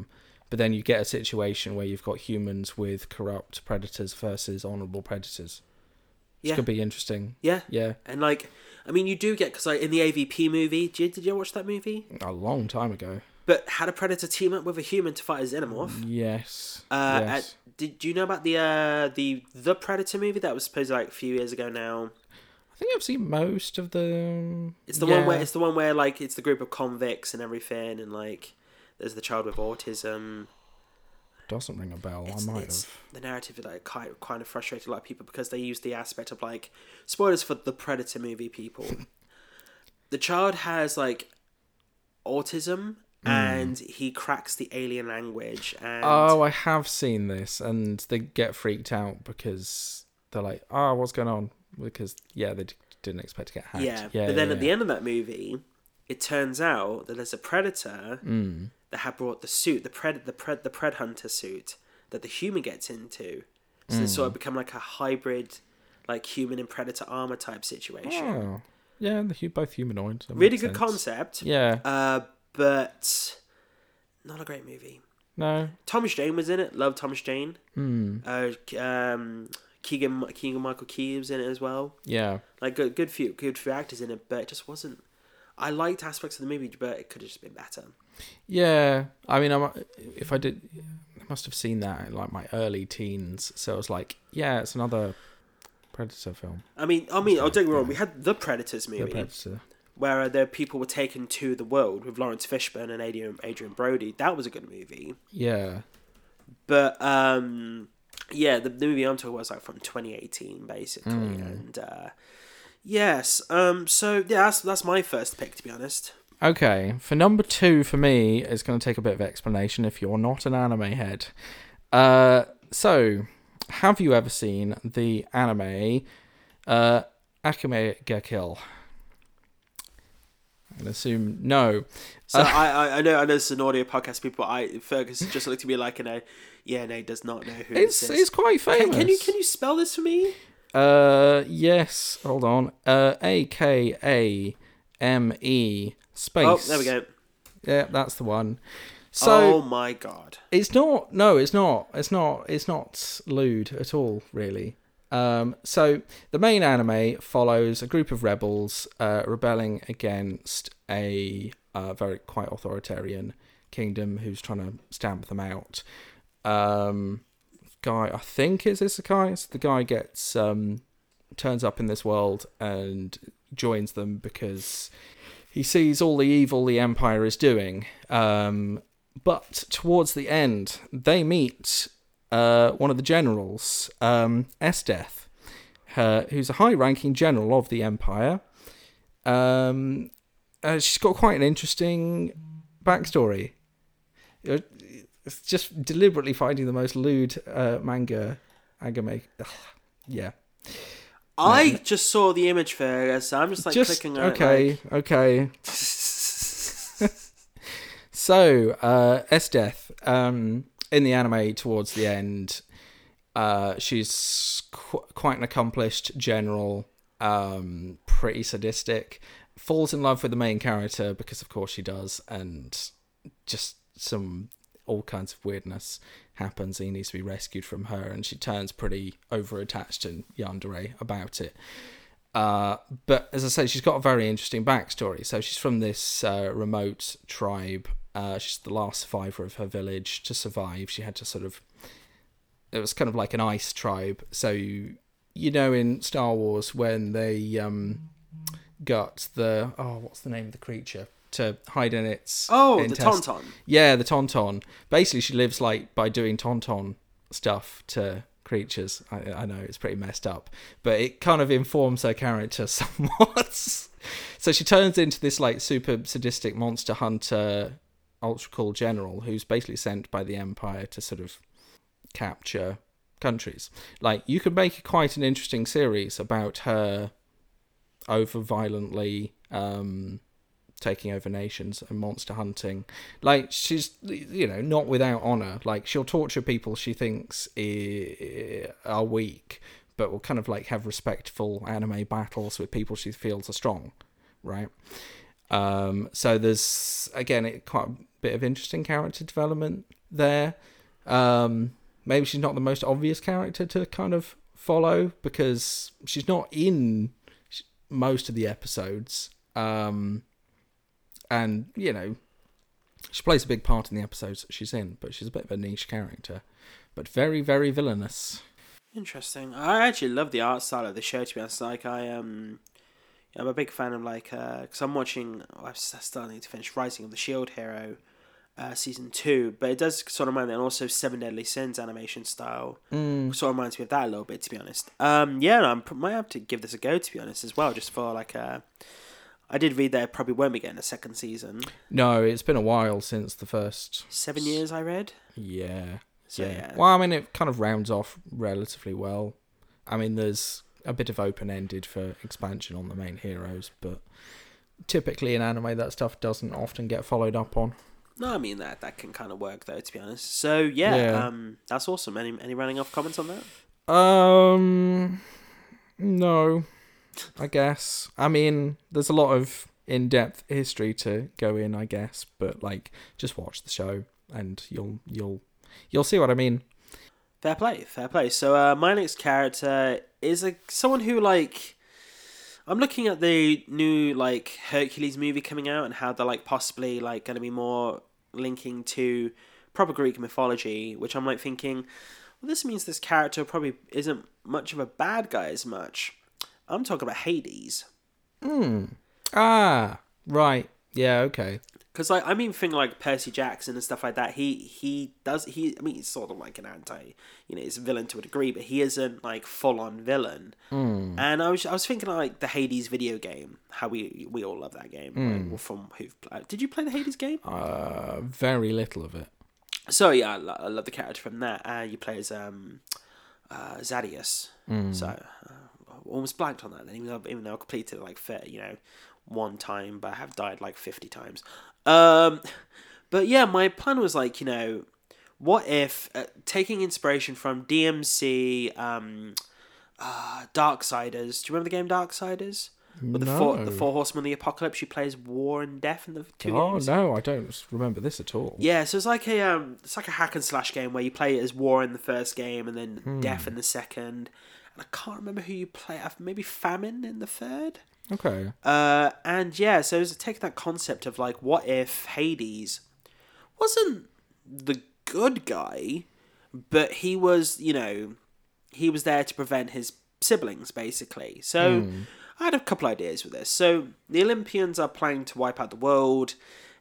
then you get a situation where you've got humans with corrupt predators versus honorable predators. Which could be interesting. Yeah. And like, I mean, you do get, because like in the AVP movie, did you watch that movie? A long time ago. But had a predator team up with a human to fight a xenomorph? Yes. Yes. Did you know about the Predator movie that was supposed to like a few years ago now? I think I've seen most of them. It's the one where like it's the group of convicts and everything, and like there's the child with autism. Doesn't ring a bell. I might have. The narrative is like kind of frustrated a lot of people because they use the aspect of like spoilers for the Predator movie. People, the child has like autism. And he cracks the alien language. And... Oh, I have seen this. And they get freaked out because they're like, oh, what's going on? Because, yeah, they didn't expect to get hacked. But then at the end of that movie, it turns out that there's a predator that had brought the suit, the pred hunter suit that the human gets into. So they sort of become like a hybrid, like human and predator armor type situation. Oh. Yeah, both humanoid. Really good concept. Yeah. But not a great movie. No. Thomas Jane was in it. Love Thomas Jane. Keegan-Michael Key was in it as well. Yeah. Like good few actors in it, but it just wasn't. I liked aspects of the movie, but it could have just been better. Yeah, I mean, I must have seen that in like my early teens. So I was like, yeah, it's another Predator film. I mean, I'll take it wrong. We had the Predators movie. The Predator. Where the people were taken to the world with Lawrence Fishburne and Adrian Brody. That was a good movie. Yeah. But, the movie I'm talking about was like from 2018, basically. And, Yes. So yeah, that's my first pick, to be honest. Okay. For number two, for me, it's going to take a bit of explanation if you're not an anime head. So, have you ever seen the anime Akame ga Kill? I assume no. So I know it's an audio podcast, people. Fergus just looked at me like, he does not know who this is. It's quite famous. Can you spell this for me? Yes. Hold on. AKAME space. Oh, there we go. Yeah, that's the one. So, oh my god. It's not. No, it's not. It's not lewd at all, really. So the main anime follows a group of rebels rebelling against a very quite authoritarian kingdom who's trying to stamp them out. Guy, I think is this guy? So the guy gets turns up in this world and joins them because he sees all the evil the Empire is doing. But towards the end, they meet one of the generals, Esteth, who's a high-ranking general of the Empire. She's got quite an interesting backstory. It's just deliberately finding the most lewd manga anime. Ugh, yeah. I just saw the image for, so I'm just clicking on it. Okay. So, Esteth, in the anime towards the end, she's quite an accomplished general, pretty sadistic, falls in love with the main character because of course she does, and just all kinds of weirdness happens. He needs to be rescued from her, and she turns pretty over-attached and yandere about it. But as I say, she's got a very interesting backstory. So she's from this remote tribe. She's the last survivor of her village to survive. She had to it was kind of like an ice tribe. So, in Star Wars, when they got the, what's the name of the creature? To hide in its... Oh, intestines. The Tauntaun. Yeah, the Tauntaun. Basically, she lives by doing Tauntaun stuff to creatures. I know, it's pretty messed up. But it kind of informs her character somewhat. So she turns into this super sadistic monster hunter, ultra cool general who's basically sent by the Empire to capture countries. You could make quite an interesting series about her over-violently... taking over nations and monster hunting. She's not without honor. She'll torture people she thinks are weak, but will kind of have respectful anime battles with people she feels are strong, right? So there's quite a bit of interesting character development there. Maybe she's not the most obvious character to kind of follow because she's not in most of the episodes. And, she plays a big part in the episodes that she's in, but she's a bit of a niche character. But very, very villainous. Interesting. I actually love the art style of the show, to be honest. I'm a big fan of, because I'm watching... I still need to finish Rising of the Shield Hero Season 2, but it does sort of remind me, and also Seven Deadly Sins animation style sort of reminds me of that a little bit, to be honest. I might have to give this a go, to be honest, as well, just for, I did read that it probably won't be getting a second season. No, it's been a while since the first... 7 years I read? Yeah. So, yeah. Well, it kind of rounds off relatively well. There's a bit of open-ended for expansion on the main heroes, but typically in anime, that stuff doesn't often get followed up on. No, that can kind of work, though, to be honest. So, yeah. That's awesome. Any running off comments on that? No. I guess. There's a lot of in-depth history to go in, I guess, but just watch the show and you'll see what I mean. Fair play. So my next character is someone who I'm looking at the new Hercules movie coming out and how they're possibly going to be more linking to proper Greek mythology, which I'm thinking, well, this means this character probably isn't much of a bad guy as much. I'm talking about Hades. Ah, right. Yeah, okay. Because like, I mean, thing like Percy Jackson and stuff like that, he does, I mean, he's sort of like an anti, you know, he's a villain to a degree, but he isn't like full on villain. Mm. And I was thinking like the Hades video game, how we all love that game. Mm. Like, from did you play the Hades game? Very little of it. So yeah, I love the character from that. You play as Zadius. Mm. So almost blanked on that. Then even though I completed like 30, you know, one time, but I have died like 50 times. But yeah, my plan was like, you know, what if taking inspiration from DMC, Darksiders. Do you remember the game Darksiders? With the four horsemen of the apocalypse, you play as War and Death in the two games. Oh no, I don't remember this at all. Yeah, so it's like a hack and slash game where you play as War in the first game and then Death in the second. And I can't remember who you play. Maybe Famine in the third. Okay. And yeah, so it was taking that concept of like, what if Hades wasn't the good guy, but he was, you know, he was there to prevent his siblings, basically. So I had a couple ideas with this. So the Olympians are planning to wipe out the world,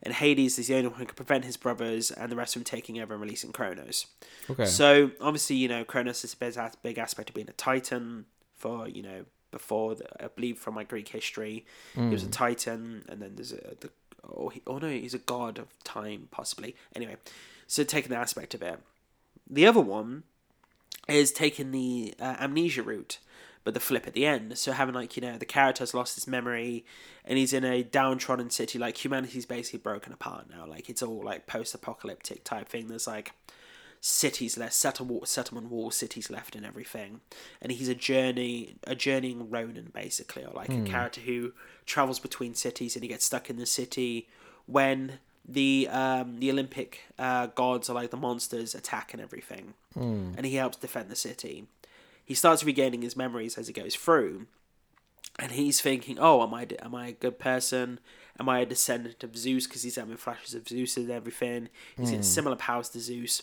and Hades is the only one who can prevent his brothers and the rest of them taking over and releasing Kronos. Okay. So obviously, you know, Kronos is a big aspect of being a Titan for, you know, before, I believe from my Greek history, he was a Titan, and then there's he's a god of time, possibly. Anyway, so taking that aspect of it. The other one is taking the amnesia route, but the flip at the end. So having like, you know, the character has lost his memory, and he's in a downtrodden city, like humanity's basically broken apart now. Like it's all like post-apocalyptic type thing. There's like cities left, settlement walls, cities left, and everything. And he's a journeying Ronin, basically, or like a character who travels between cities, and he gets stuck in the city when the Olympic gods, or like the monsters, attack and everything. And he helps defend the city. He starts regaining his memories as he goes through, and he's thinking, "Oh, am I a good person? Am I a descendant of Zeus?" Because he's having flashes of Zeus and everything. He's getting similar powers to Zeus.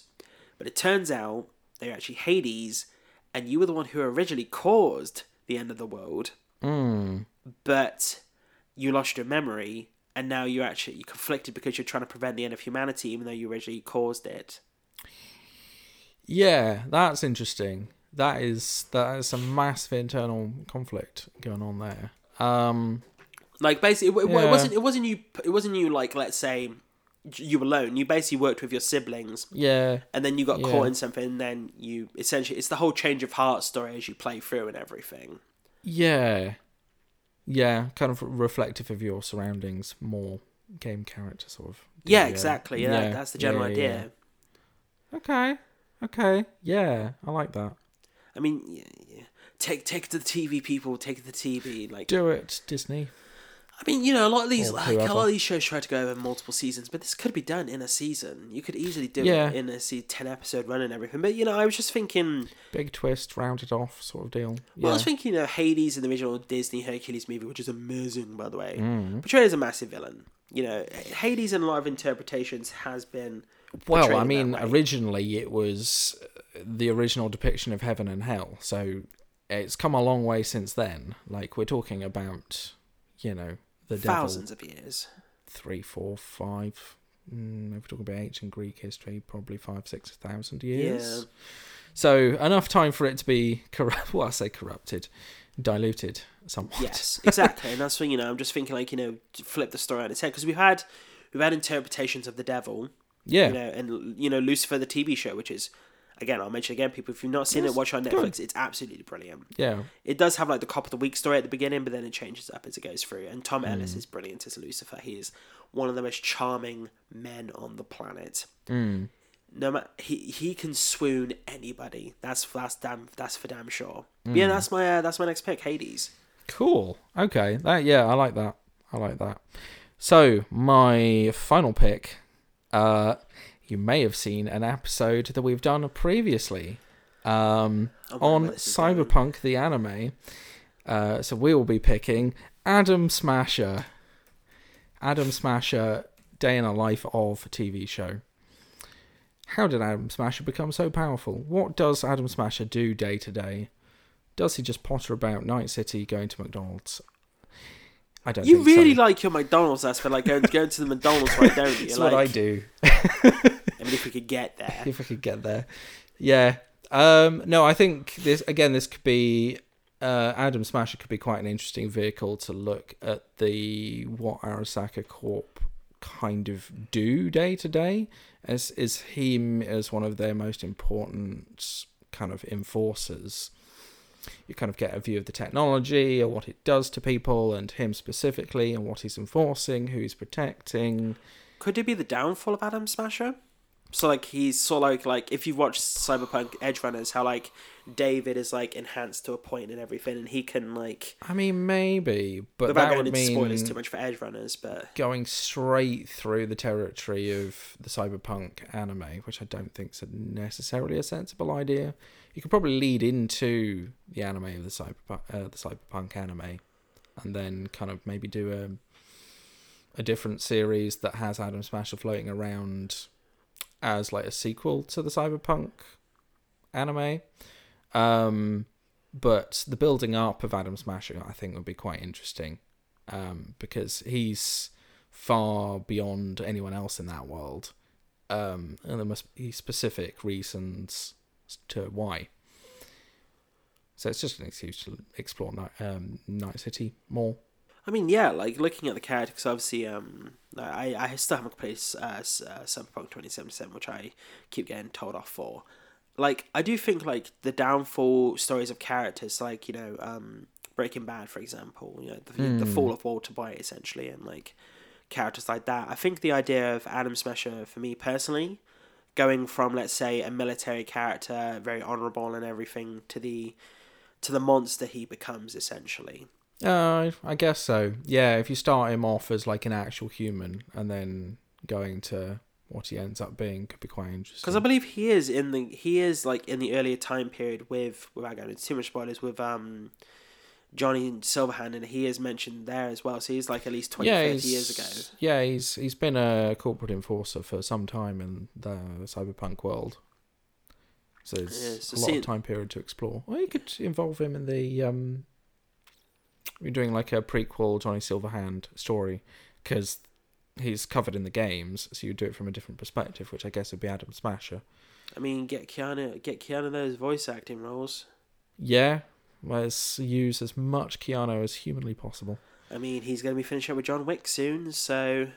But it turns out they're actually Hades, and you were the one who originally caused the end of the world. But you lost your memory, and now you're conflicted because you're trying to prevent the end of humanity, even though you originally caused it. Yeah, that's interesting. That is a massive internal conflict going on there. Like basically, it wasn't you. Like, let's say, you alone. You basically worked with your siblings. Yeah. And then you got caught in something, and then you essentially, it's the whole change of heart story as you play through and everything. Yeah. Yeah, kind of reflective of your surroundings, more game character sort of. Yeah, exactly. Yeah, that's the general idea. Yeah. Okay. Yeah, I like that. I mean, yeah. Take it to the TV, people. Take it to the TV. Like, do it, Disney. I mean, you know, a lot of these shows try to go over multiple seasons, but this could be done in a season. You could easily do it in a 10-episode run and everything. But, you know, I was just thinking, big twist, rounded off sort of deal. Yeah. Well, I was thinking, you know, Hades in the original Disney Hercules movie, which is amazing, by the way, portrayed as a massive villain. You know, Hades in a lot of interpretations has been portrayed that way. Originally it was the original depiction of heaven and hell. So it's come a long way since then. Like, we're talking about, you know, the thousands devil, of years, 3, 4, 5. If we're talking about ancient Greek history, probably 5, 6 thousand years. Yeah. So enough time for it to be corrupt. Well, I say corrupted, diluted somewhat. Yes, exactly. And that's when, you know, I'm just thinking like, you know, flip the story on its head, because we've had interpretations of the devil. Yeah. You know, and you know, Lucifer, the TV show, which is, again, I'll mention again, people, if you've not seen it, watch it on Netflix. It's absolutely brilliant. Yeah. It does have like the Cop of the Week story at the beginning, but then it changes up as it goes through. And Tom Ellis is brilliant as Lucifer. He is one of the most charming men on the planet. He can swoon anybody. That's for damn sure. Yeah, that's my next pick, Hades. Cool. Okay. I like that. So my final pick. You may have seen an episode that we've done previously on Cyberpunk, the anime. So we will be picking Adam Smasher, day in the life of a TV show. How did Adam Smasher become so powerful? What does Adam Smasher do day to day? Does he just potter about Night City going to McDonald's? I don't you think really so. Like your McDonald's aspect, like going to the McDonald's right there. It's like, what I do. I mean, if we could get there. If we could get there. Yeah. No, I think this could be... Adam Smasher could be quite an interesting vehicle to look at what Arasaka Corp kind of do day to day, as him as one of their most important kind of enforcers. You kind of get a view of the technology and what it does to people, and him specifically, and what he's enforcing, who he's protecting. Could it be the downfall of Adam Smasher? So, like, he's sort of like if you've watched Cyberpunk Edgerunners, how, like, David is, like, enhanced to a point and everything, and he can, like... I mean, maybe, but without going into spoilers too much for Edgerunners, but... Going straight through the territory of the Cyberpunk anime, which I don't think is necessarily a sensible idea. You could probably lead into the anime of the Cyberpunk anime, and then kind of maybe do a different series that has Adam Smasher floating around... as like a sequel to the Cyberpunk anime. But the building up of Adam Smasher, I think, would be quite interesting. Because he's far beyond anyone else in that world. And there must be specific reasons to why. So it's just an excuse to explore Night City more. I mean, yeah, like, looking at the character, because obviously I still haven't played Cyberpunk 2077, which I keep getting told off for. Like, I do think, like, the downfall stories of characters, like, you know, Breaking Bad, for example, you know, the fall of Walter White, essentially, and, like, characters like that. I think the idea of Adam Smasher, for me personally, going from, let's say, a military character, very honourable and everything, to the monster he becomes, essentially. I guess so. Yeah, if you start him off as like an actual human and then going to what he ends up being could be quite interesting. Because I believe he is in the earlier time period with, without going into too much spoilers, with Johnny Silverhand, and he is mentioned there as well. So he's like at least 20-30 years ago. Yeah, he's been a corporate enforcer for some time in the cyberpunk world. So there's a lot of time period to explore. Or you could involve him in the... We're doing like a prequel Johnny Silverhand story because he's covered in the games, so you do it from a different perspective, which I guess would be Adam Smasher. I mean, get Keanu those voice acting roles. Yeah, let's use as much Keanu as humanly possible. I mean, he's going to be finishing up with John Wick soon, so...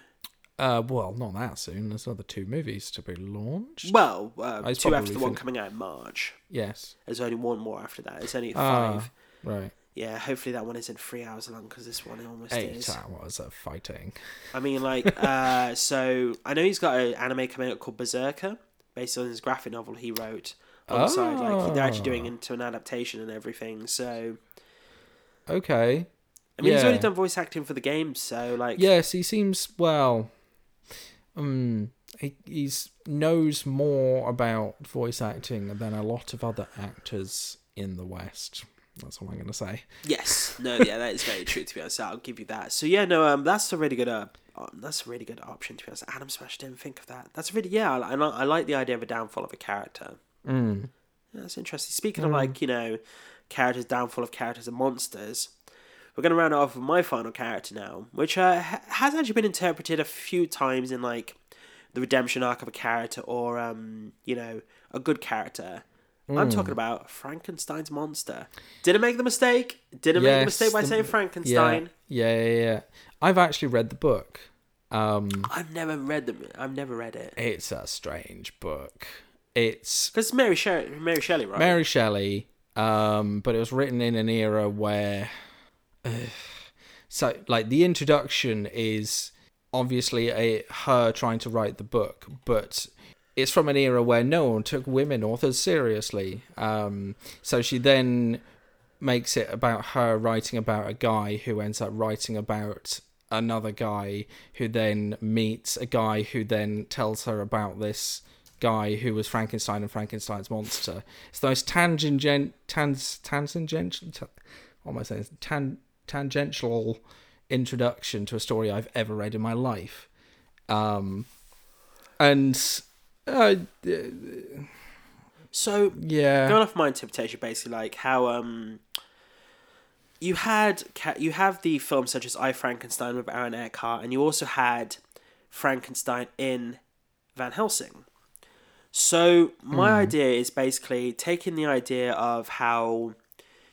Well, not that soon. There's another 2 movies to be launched. Well, 2 after the one coming out in March. Yes. There's only 1 more after that. It's only 5. Right. Yeah, hopefully that one isn't 3 hours long, because this one almost 8 is. 8 hours of fighting. I mean, like, so I know he's got an anime coming out called Berserker, based on his graphic novel he wrote. Alongside, like, they're actually doing into an adaptation and everything. So, okay. I mean, he's already done voice acting for the game, so like. Yes, he seems he knows more about voice acting than a lot of other actors in the West. That's all I'm going to say. Yes. No, yeah, that is very true, to be honest. I'll give you that. So, yeah, no, that's a really good option, to be honest. Adam Smash didn't think of that. That's really, yeah, I like the idea of a downfall of a character. Mm. Yeah, that's interesting. Speaking of, like, you know, characters, downfall of characters and monsters, we're going to round it off with my final character now, which has actually been interpreted a few times in, like, the redemption arc of a character or, you know, a good character. I'm talking about Frankenstein's monster. Didn't make the mistake. Didn't make the mistake by saying Frankenstein. Yeah. I've actually read the book. I've never read it. It's a strange book. It's because Mary Shelley, right? Mary Shelley. But it was written in an era where, so like the introduction is obviously her trying to write the book, but. It's from an era where no one took women authors seriously. So she then makes it about her writing about a guy who ends up writing about another guy who then meets a guy who then tells her about this guy who was Frankenstein and Frankenstein's monster. It's the most tangential introduction to a story I've ever read in my life. So, yeah. Going off my interpretation, basically, like how you have the films such as I, Frankenstein with Aaron Eckhart, and you also had Frankenstein in Van Helsing. So my idea is basically taking the idea of how,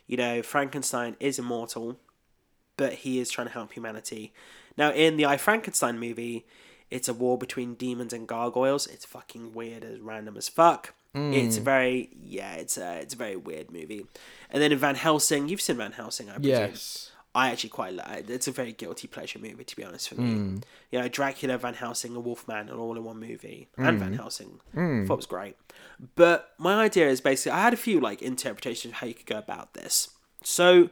you know, Frankenstein is immortal, but he is trying to help humanity. Now, in the I, Frankenstein movie, it's a war between demons and gargoyles. It's fucking weird as random as fuck. It's very, it's a very weird movie. And then in Van Helsing, you've seen Van Helsing, I presume. Yes. I actually quite like it. It's a very guilty pleasure movie, to be honest, for me. You know, Dracula, Van Helsing, and Wolfman are all in one movie. And Van Helsing. I thought it was great. But my idea is basically, I had a few like interpretations of how you could go about this. So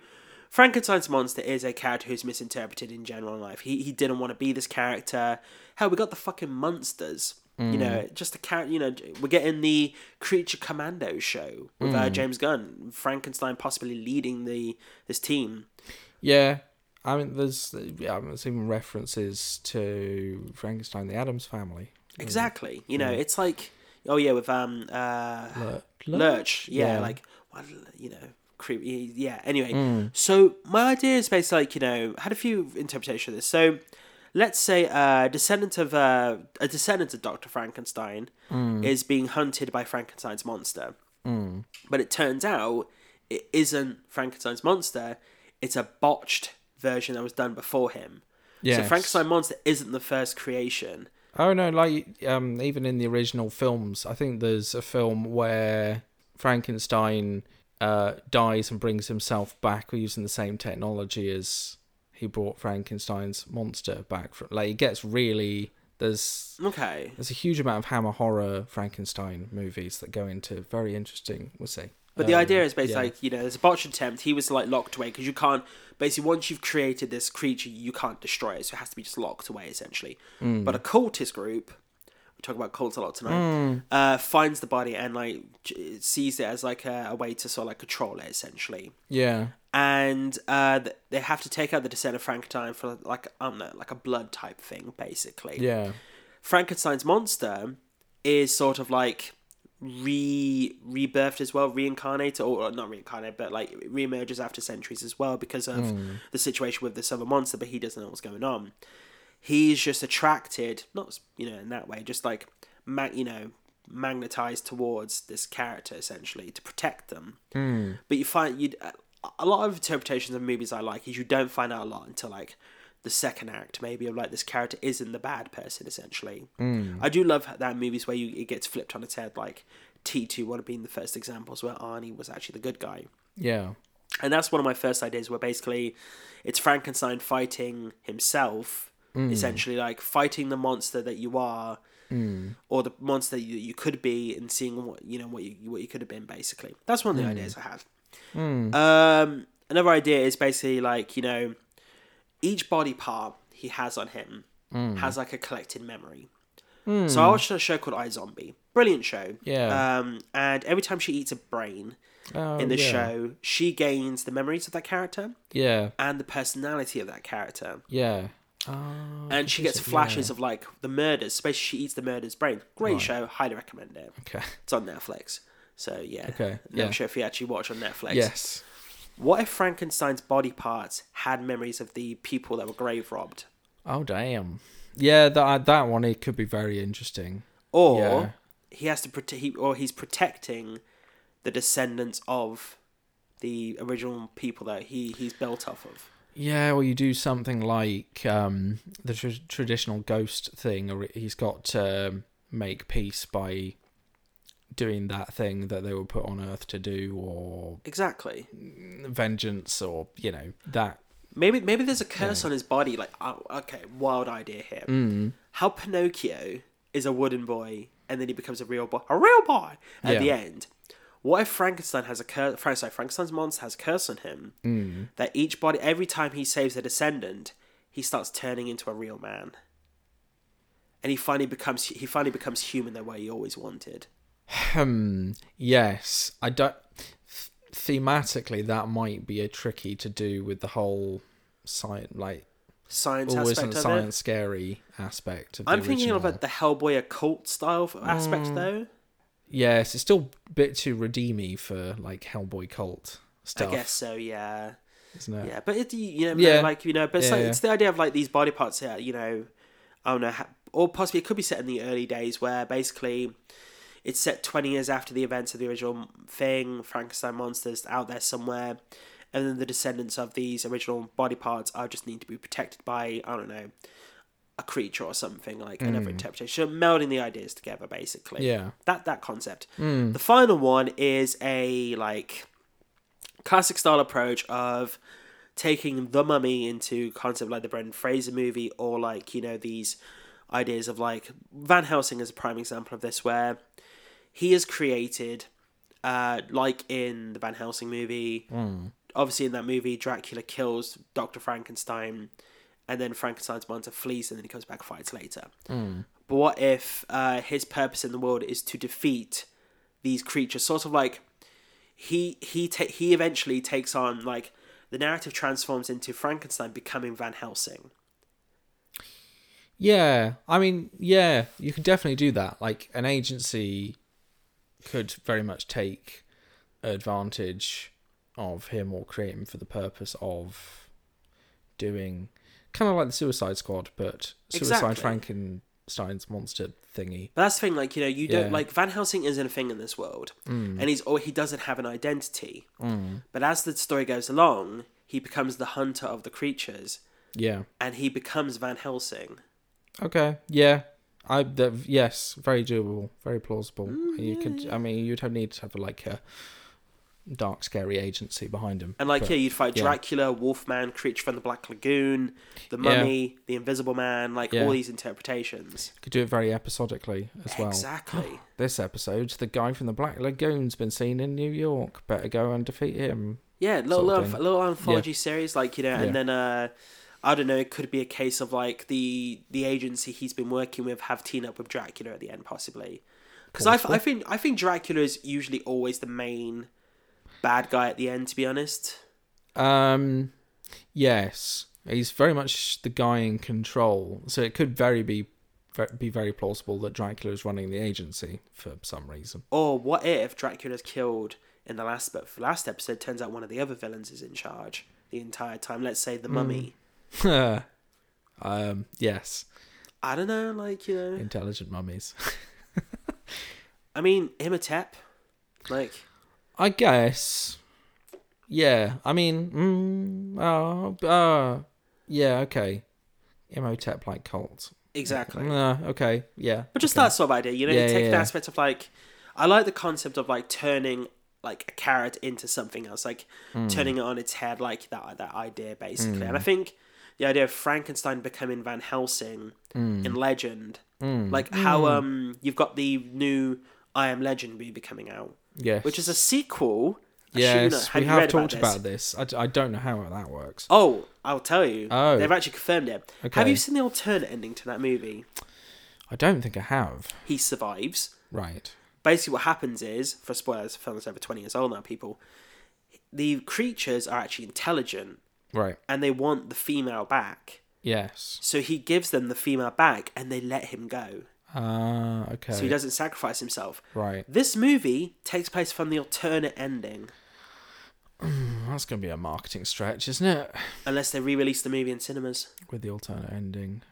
Frankenstein's monster is a character who's misinterpreted in general life. He didn't want to be this character. Hell, we got the fucking monsters. You know, just the character, you know, we're getting the Creature Commando show with James Gunn. Frankenstein possibly leading this team. Yeah, I mean, there's even references to Frankenstein, the Addams Family. Exactly. You know, it's like, oh yeah, with Lurch. Yeah, like, well, you know, creepy. Yeah, anyway. So my idea is basically, like, you know, I had a few interpretations of this. So let's say a descendant of Dr. Frankenstein is being hunted by Frankenstein's monster. But it turns out it isn't Frankenstein's monster. It's a botched version that was done before him. Yes. So Frankenstein monster isn't the first creation. Oh no, like even in the original films, I think there's a film where Frankenstein dies and brings himself back using the same technology as he brought Frankenstein's monster back from. Like, it gets really there's a huge amount of Hammer horror Frankenstein movies that go into very interesting, we'll see. But the idea is basically, like, you know, there's a botched attempt. He was, like, locked away because you can't, basically, once you've created this creature, you can't destroy it. So it has to be just locked away, essentially. But a cultist group, we talk about cults a lot tonight, finds the body and, like, sees it as, like, a way to sort of, like, control it, essentially. Yeah. And they have to take out the descent of Frankenstein for, like, I don't know, like a blood type thing, basically. Yeah. Frankenstein's monster is sort of, like, rebirthed as well, reincarnated, or not reincarnated, but like reemerges after centuries as well because of the situation with this other monster, but he doesn't know what's going on. He's just attracted, not, you know, in that way, just like magnetized towards this character, essentially, to protect them. But you find a lot of interpretations of movies I like is you don't find out a lot until like the second act, maybe, of like this character isn't the bad person, essentially. I do love that movies where it gets flipped on its head, like T2 would have been the first examples where Arnie was actually the good guy. Yeah. And that's one of my first ideas where basically it's Frankenstein fighting himself, essentially, like fighting the monster that you are, or the monster you could be, and seeing what you could have been, basically. That's one of the ideas I have. Another idea is basically like, you know, each body part he has on him has like a collected memory. So I watched a show called I, Zombie. Brilliant show. Yeah. And every time she eats a brain in the show, she gains the memories of that character. Yeah. And the personality of that character. Yeah. And she gets flashes of like the murders. Basically, she eats the murder's brain. Great show. Highly recommend it. Okay. It's on Netflix. So yeah. Okay. Yeah. I'm sure if you actually watch on Netflix. Yes. What if Frankenstein's body parts had memories of the people that were grave robbed? Oh, damn. Yeah, that one, it could be very interesting. Or he has to he's protecting the descendants of the original people that he's built off of. Yeah, or you do something like the traditional ghost thing, or he's got to make peace by doing that thing that they were put on Earth to do, or exactly vengeance, or you know that. Maybe there's a curse on his body. Like, okay, wild idea here. How Pinocchio is a wooden boy, and then he becomes a real boy at the end. What if Frankenstein has a curse? Frankenstein's monster has a curse on him that each body, every time he saves a descendant, he starts turning into a real man, and he finally becomes human the way he always wanted. Yes, I don't. Thematically, that might be a tricky to do with the whole science aspect of science it. Scary aspect. Of I'm the thinking about the Hellboy occult style aspect though. Yes, it's still a bit too redeemy for like Hellboy cult stuff. I guess so. Yeah, isn't it? Yeah, but it, it's the idea of like these body parts here, you know, I don't know, or possibly it could be set in the early days where basically it's set 20 years after the events of the original Thing, Frankenstein monsters out there somewhere, and then the descendants of these original body parts are just need to be protected by, I don't know, a creature or something, like another interpretation, melding the ideas together basically. Yeah. That concept. The final one is a like classic style approach of taking The Mummy into concept like the Brendan Fraser movie, or like, you know, these ideas of like Van Helsing is a prime example of this, where he is created like in the Van Helsing movie. Obviously in that movie Dracula kills Dr. Frankenstein, and then Frankenstein's monster flees, and then he comes back, fights later. But what if his purpose in the world is to defeat these creatures? Sort of like he eventually takes on, like, the narrative transforms into Frankenstein becoming Van Helsing. Yeah, I mean, yeah, you can definitely do that. Like, an agency could very much take advantage of him or create him for the purpose of doing... kind of like the Suicide Squad, but Frankenstein's monster thingy. But that's the thing, like, you know, you don't... Like, Van Helsing isn't a thing in this world. And he doesn't have an identity. But as the story goes along, he becomes the hunter of the creatures. Yeah. And he becomes Van Helsing. Okay, yeah. Yes, very doable, very plausible. You'd have need to have, like, a dark, scary agency behind him. And like, you'd fight Dracula, Wolfman, Creature from the Black Lagoon, The Mummy, The Invisible Man, like all these interpretations. Could do it very episodically as well. Exactly. This episode, the guy from the Black Lagoon's been seen in New York. Better go and defeat him. Yeah, little anthology series, like, you know, and then I don't know, it could be a case of like the agency he's been working with have teamed up with Dracula at the end, possibly. Because I think Dracula is usually always the main bad guy at the end, to be honest. Yes, he's very much the guy in control, so it could be very plausible that Dracula is running the agency for some reason. Or what if Dracula's killed in the last episode? Turns out one of the other villains is in charge the entire time. Let's say the Mummy. Yes. I don't know, like, you know, intelligent mummies. I mean, Imhotep, like. I guess, yeah. I mean, yeah, okay. Imhotep-like cult, exactly. Okay, yeah. But just that sort of idea, you know, you take the aspect of like, I like the concept of like turning like a carrot into something else, like turning it on its head, like that idea basically. And I think the idea of Frankenstein becoming Van Helsing in Legend, like how you've got the new I Am Legend movie coming out. Yes. Which is a sequel. Yes, we have talked about this. I don't know how that works. Oh, I'll tell you. Oh. They've actually confirmed it. Okay. Have you seen the alternate ending to that movie? I don't think I have. He survives. Right. Basically what happens is, for spoilers, the film is over 20 years old now, people, the creatures are actually intelligent. Right. And they want the female back. Yes. So he gives them the female back and they let him go. Ah, okay. So he doesn't sacrifice himself. Right. This movie takes place from the alternate ending. That's going to be a marketing stretch, isn't it? Unless they re-release the movie in cinemas. With the alternate ending.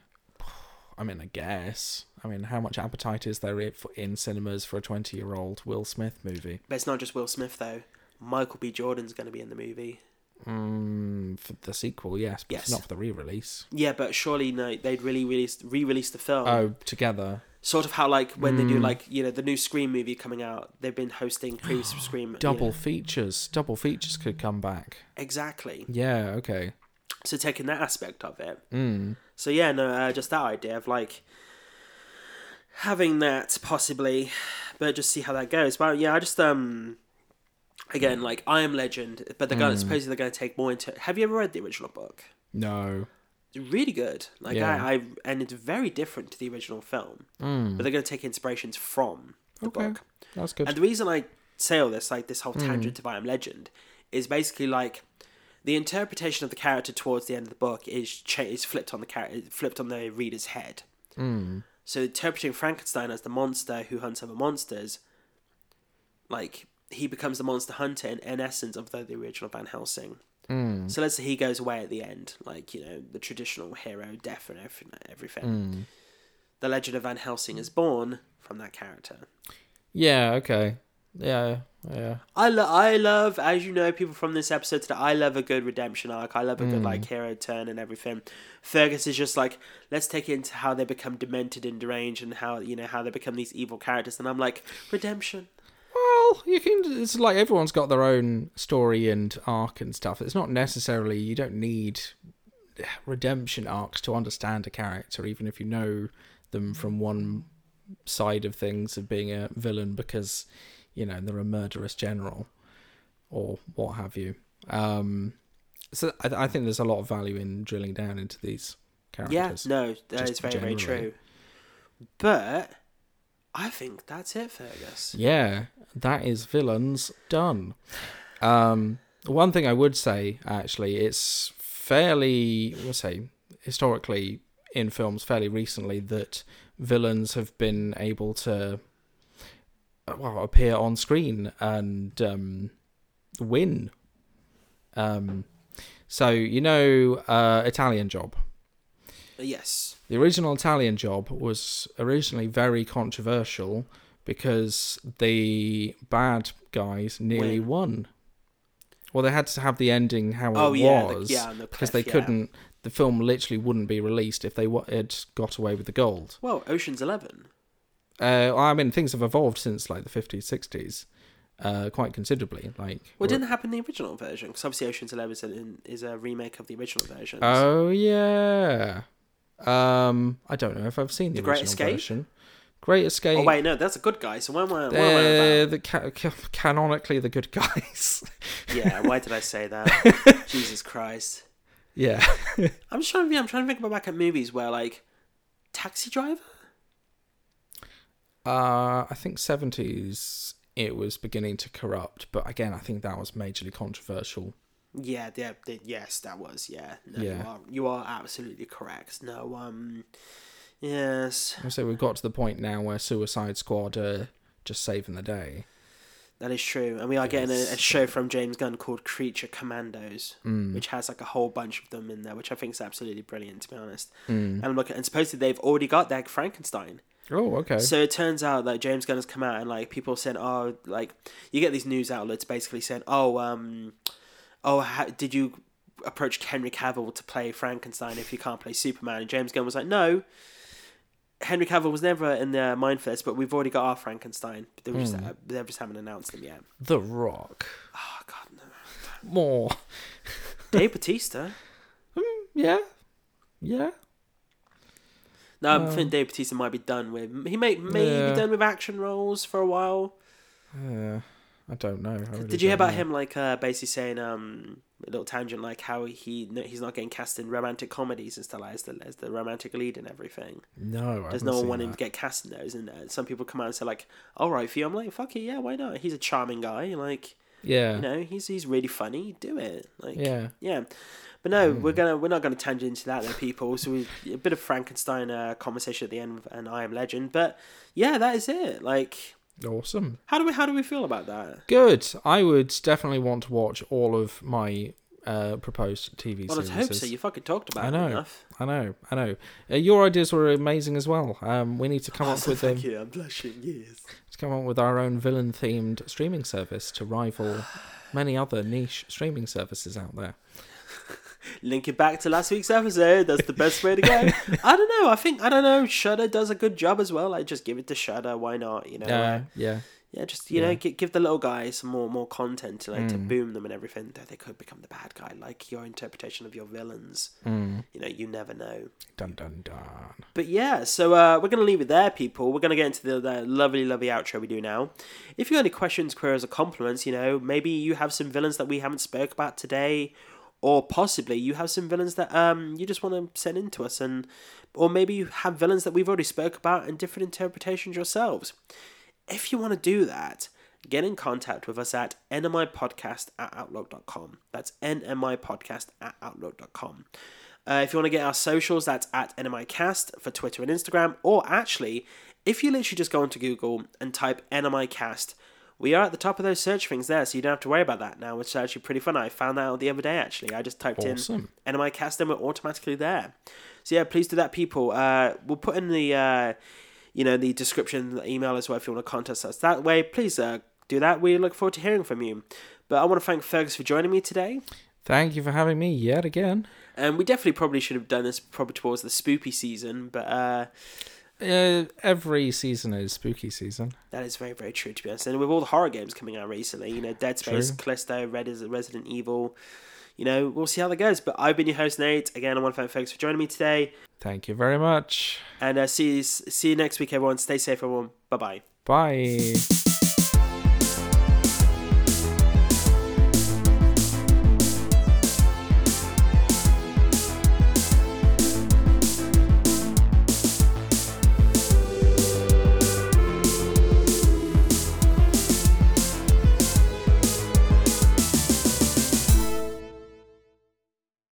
I mean, I guess. I mean, how much appetite is there in cinemas for a 20-year-old Will Smith movie? But it's not just Will Smith, though. Michael B. Jordan's going to be in the movie. For the sequel, yes, but yes. Not for the re-release. Yeah, but surely no, they'd really re-release the film. Oh, together. Sort of how like when they do like, you know, the new Scream movie coming out, they've been hosting pre Scream features. Double features could come back. Exactly. Yeah. Okay. So taking that aspect of it. So yeah, no, just that idea of like having that possibly, but just see how that goes. But yeah, I just Again, like, I Am Legend, but supposedly they're going to take more into... Have you ever read the original book? No. It's really good. Like, yeah. And it's very different to the original film. But they're going to take inspirations from the book. That's good. And the reason I say all this, like, this whole tangent of I Am Legend, is basically, like, the interpretation of the character towards the end of the book is flipped on the flipped on the reader's head. So interpreting Frankenstein as the monster who hunts other monsters, like... He becomes the monster hunter in essence of the original Van Helsing. So let's say he goes away at the end, like, you know, the traditional hero death and everything. The Legend of Van Helsing is born from that character. Yeah, okay. Yeah. I love, as you know, people from this episode today, I love a good redemption arc. I love a good, like, hero turn and everything. Fergus is just like, let's take it into how they become demented and deranged and how, you know, how they become these evil characters. And I'm like, redemption. Well, you can, it's like everyone's got their own story and arc and stuff. It's not necessarily, you don't need redemption arcs to understand a character, even if you know them from one side of things of being a villain, because, you know, they're a murderous general or what have you. So I think there's a lot of value in drilling down into these characters. Yeah, no, that is very, generally. Very true. But I think that's it, Fergus. Yeah, that is villains done. One thing I would say, actually, it's fairly, we'll say, historically in films fairly recently that villains have been able to appear on screen and win. So, you know, Italian Job. Yes. The original Italian Job was originally very controversial because the bad guys nearly won. Well, they had to have the ending how it was because they couldn't. The film literally wouldn't be released if they had got away with the gold. Well, Ocean's 11. I mean, things have evolved since like the 50s, 60s, quite considerably. Like, well, it didn't happen in the original version, because obviously Ocean's 11 is a remake of the original version. Oh, yeah. I don't know if I've seen the original version. Great Escape. Oh, wait, no, that's a good guy. So when were they? Canonically, the good guys. Yeah, why did I say that? Jesus Christ. Yeah. I'm trying to think about back at movies where, like, Taxi Driver? I think 70s it was beginning to corrupt, but again, I think that was majorly controversial. Yes, that was, No, yeah. You are absolutely correct. No, yes. So we've got to the point now where Suicide Squad are just saving the day. That is true. And we are getting a show from James Gunn called Creature Commandos, which has like a whole bunch of them in there, which I think is absolutely brilliant, to be honest. And I'm looking, and supposedly they've already got their Frankenstein. Oh, okay. So it turns out that James Gunn has come out and like people said, oh, like you get these news outlets basically saying, did you approach Henry Cavill to play Frankenstein if you can't play Superman? And James Gunn was like, no. Henry Cavill was never in their mind for this, but we've already got our Frankenstein. They just haven't announced him yet. The Rock. Oh, God, no. More. Dave Bautista. Yeah. No, I think Dave Bautista might be done with... He may be done with action roles for a while. Yeah, I don't know. Did you hear about him, like, basically saying... a little tangent, like how he's not getting cast in romantic comedies and stuff as the romantic lead and everything. No, there's no one wanting to get cast in those, and some people come out and say like, "All right, for you," I'm like, "Fuck it, yeah, why not?" He's a charming guy, like, yeah, you know, he's really funny. Do it, like, yeah. But no, we're not gonna tangent into that, though, people. So a bit of Frankenstein conversation at the end, and I Am Legend. But yeah, that is it. Like. Awesome. How do we feel about that? Good. I would definitely want to watch all of my proposed TV series. Well, I hope so. You fucking talked about it enough. I know. Your ideas were amazing as well. We need to come up with them. I'm blushing. Yes. To come up with our own villain-themed streaming service to rival many other niche streaming services out there. Link it back to last week's episode. That's the best way to go. I don't know. Shudder does a good job as well. Like, just give it to Shudder. Why not? You know. Yeah. Just you know, give the little guy some more content to to boom them and everything. Though they could become the bad guy. Like your interpretation of your villains. You know, you never know. Dun dun dun. But yeah, so we're gonna leave it there, people. We're gonna get into the lovely, lovely outro we do now. If you have any questions, queries, or compliments, you know, maybe you have some villains that we haven't spoke about today. Or possibly you have some villains that you just want to send in to us, or maybe you have villains that we've already spoke about and different interpretations yourselves. If you want to do that, get in contact with us at nmipodcast@outlook.com. That's nmipodcast@outlook.com. If you want to get our socials, that's at NMIcast for Twitter and Instagram. Or actually, if you literally just go onto Google and type NMIcast, we are at the top of those search things there, so you don't have to worry about that now, which is actually pretty fun. I found that out the other day, actually. I just typed in NMI cast and we're automatically there. So yeah, please do that, people. We'll put in the the description, the email as well, if you want to contact us that way. Please do that. We look forward to hearing from you. But I want to thank Fergus for joining me today. Thank you for having me yet again. And we definitely probably should have done this probably towards the spoopy season, but... every season is spooky season. That is very, very true, to be honest. And with all the horror games coming out recently, Dead Space, true. Callisto, Resident Evil, we'll see how that goes. But I've been your host, Nate. Again, I want to thank folks for joining me today. Thank you very much. And see you next week, everyone. Stay safe, everyone. Bye-bye. Bye.